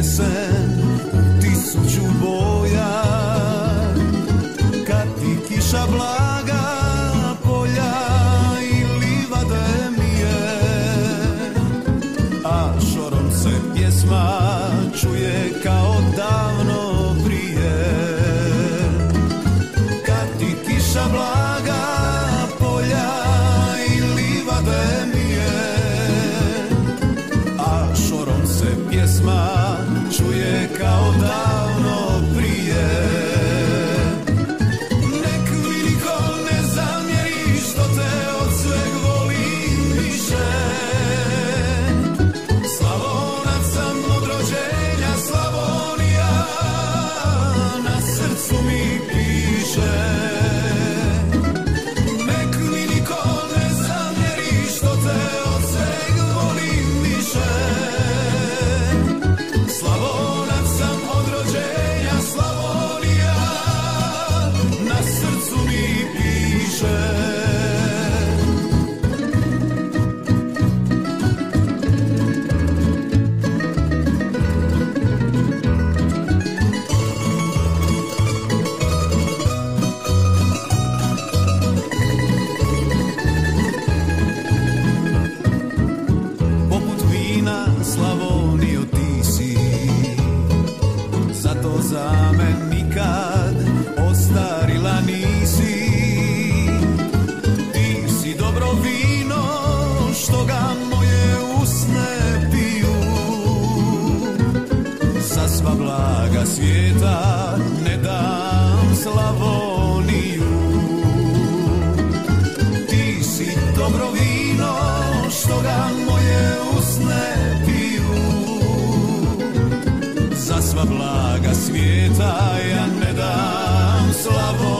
za me nikad ostarila nisi. Ti si dobro vino što ga moje usne piju. Za sva blaga svijeta ne dam Slavoniju. Ti si dobro vino što ga moje usne piju. Za sva blaga svijeta ja ne dam Slavoniju.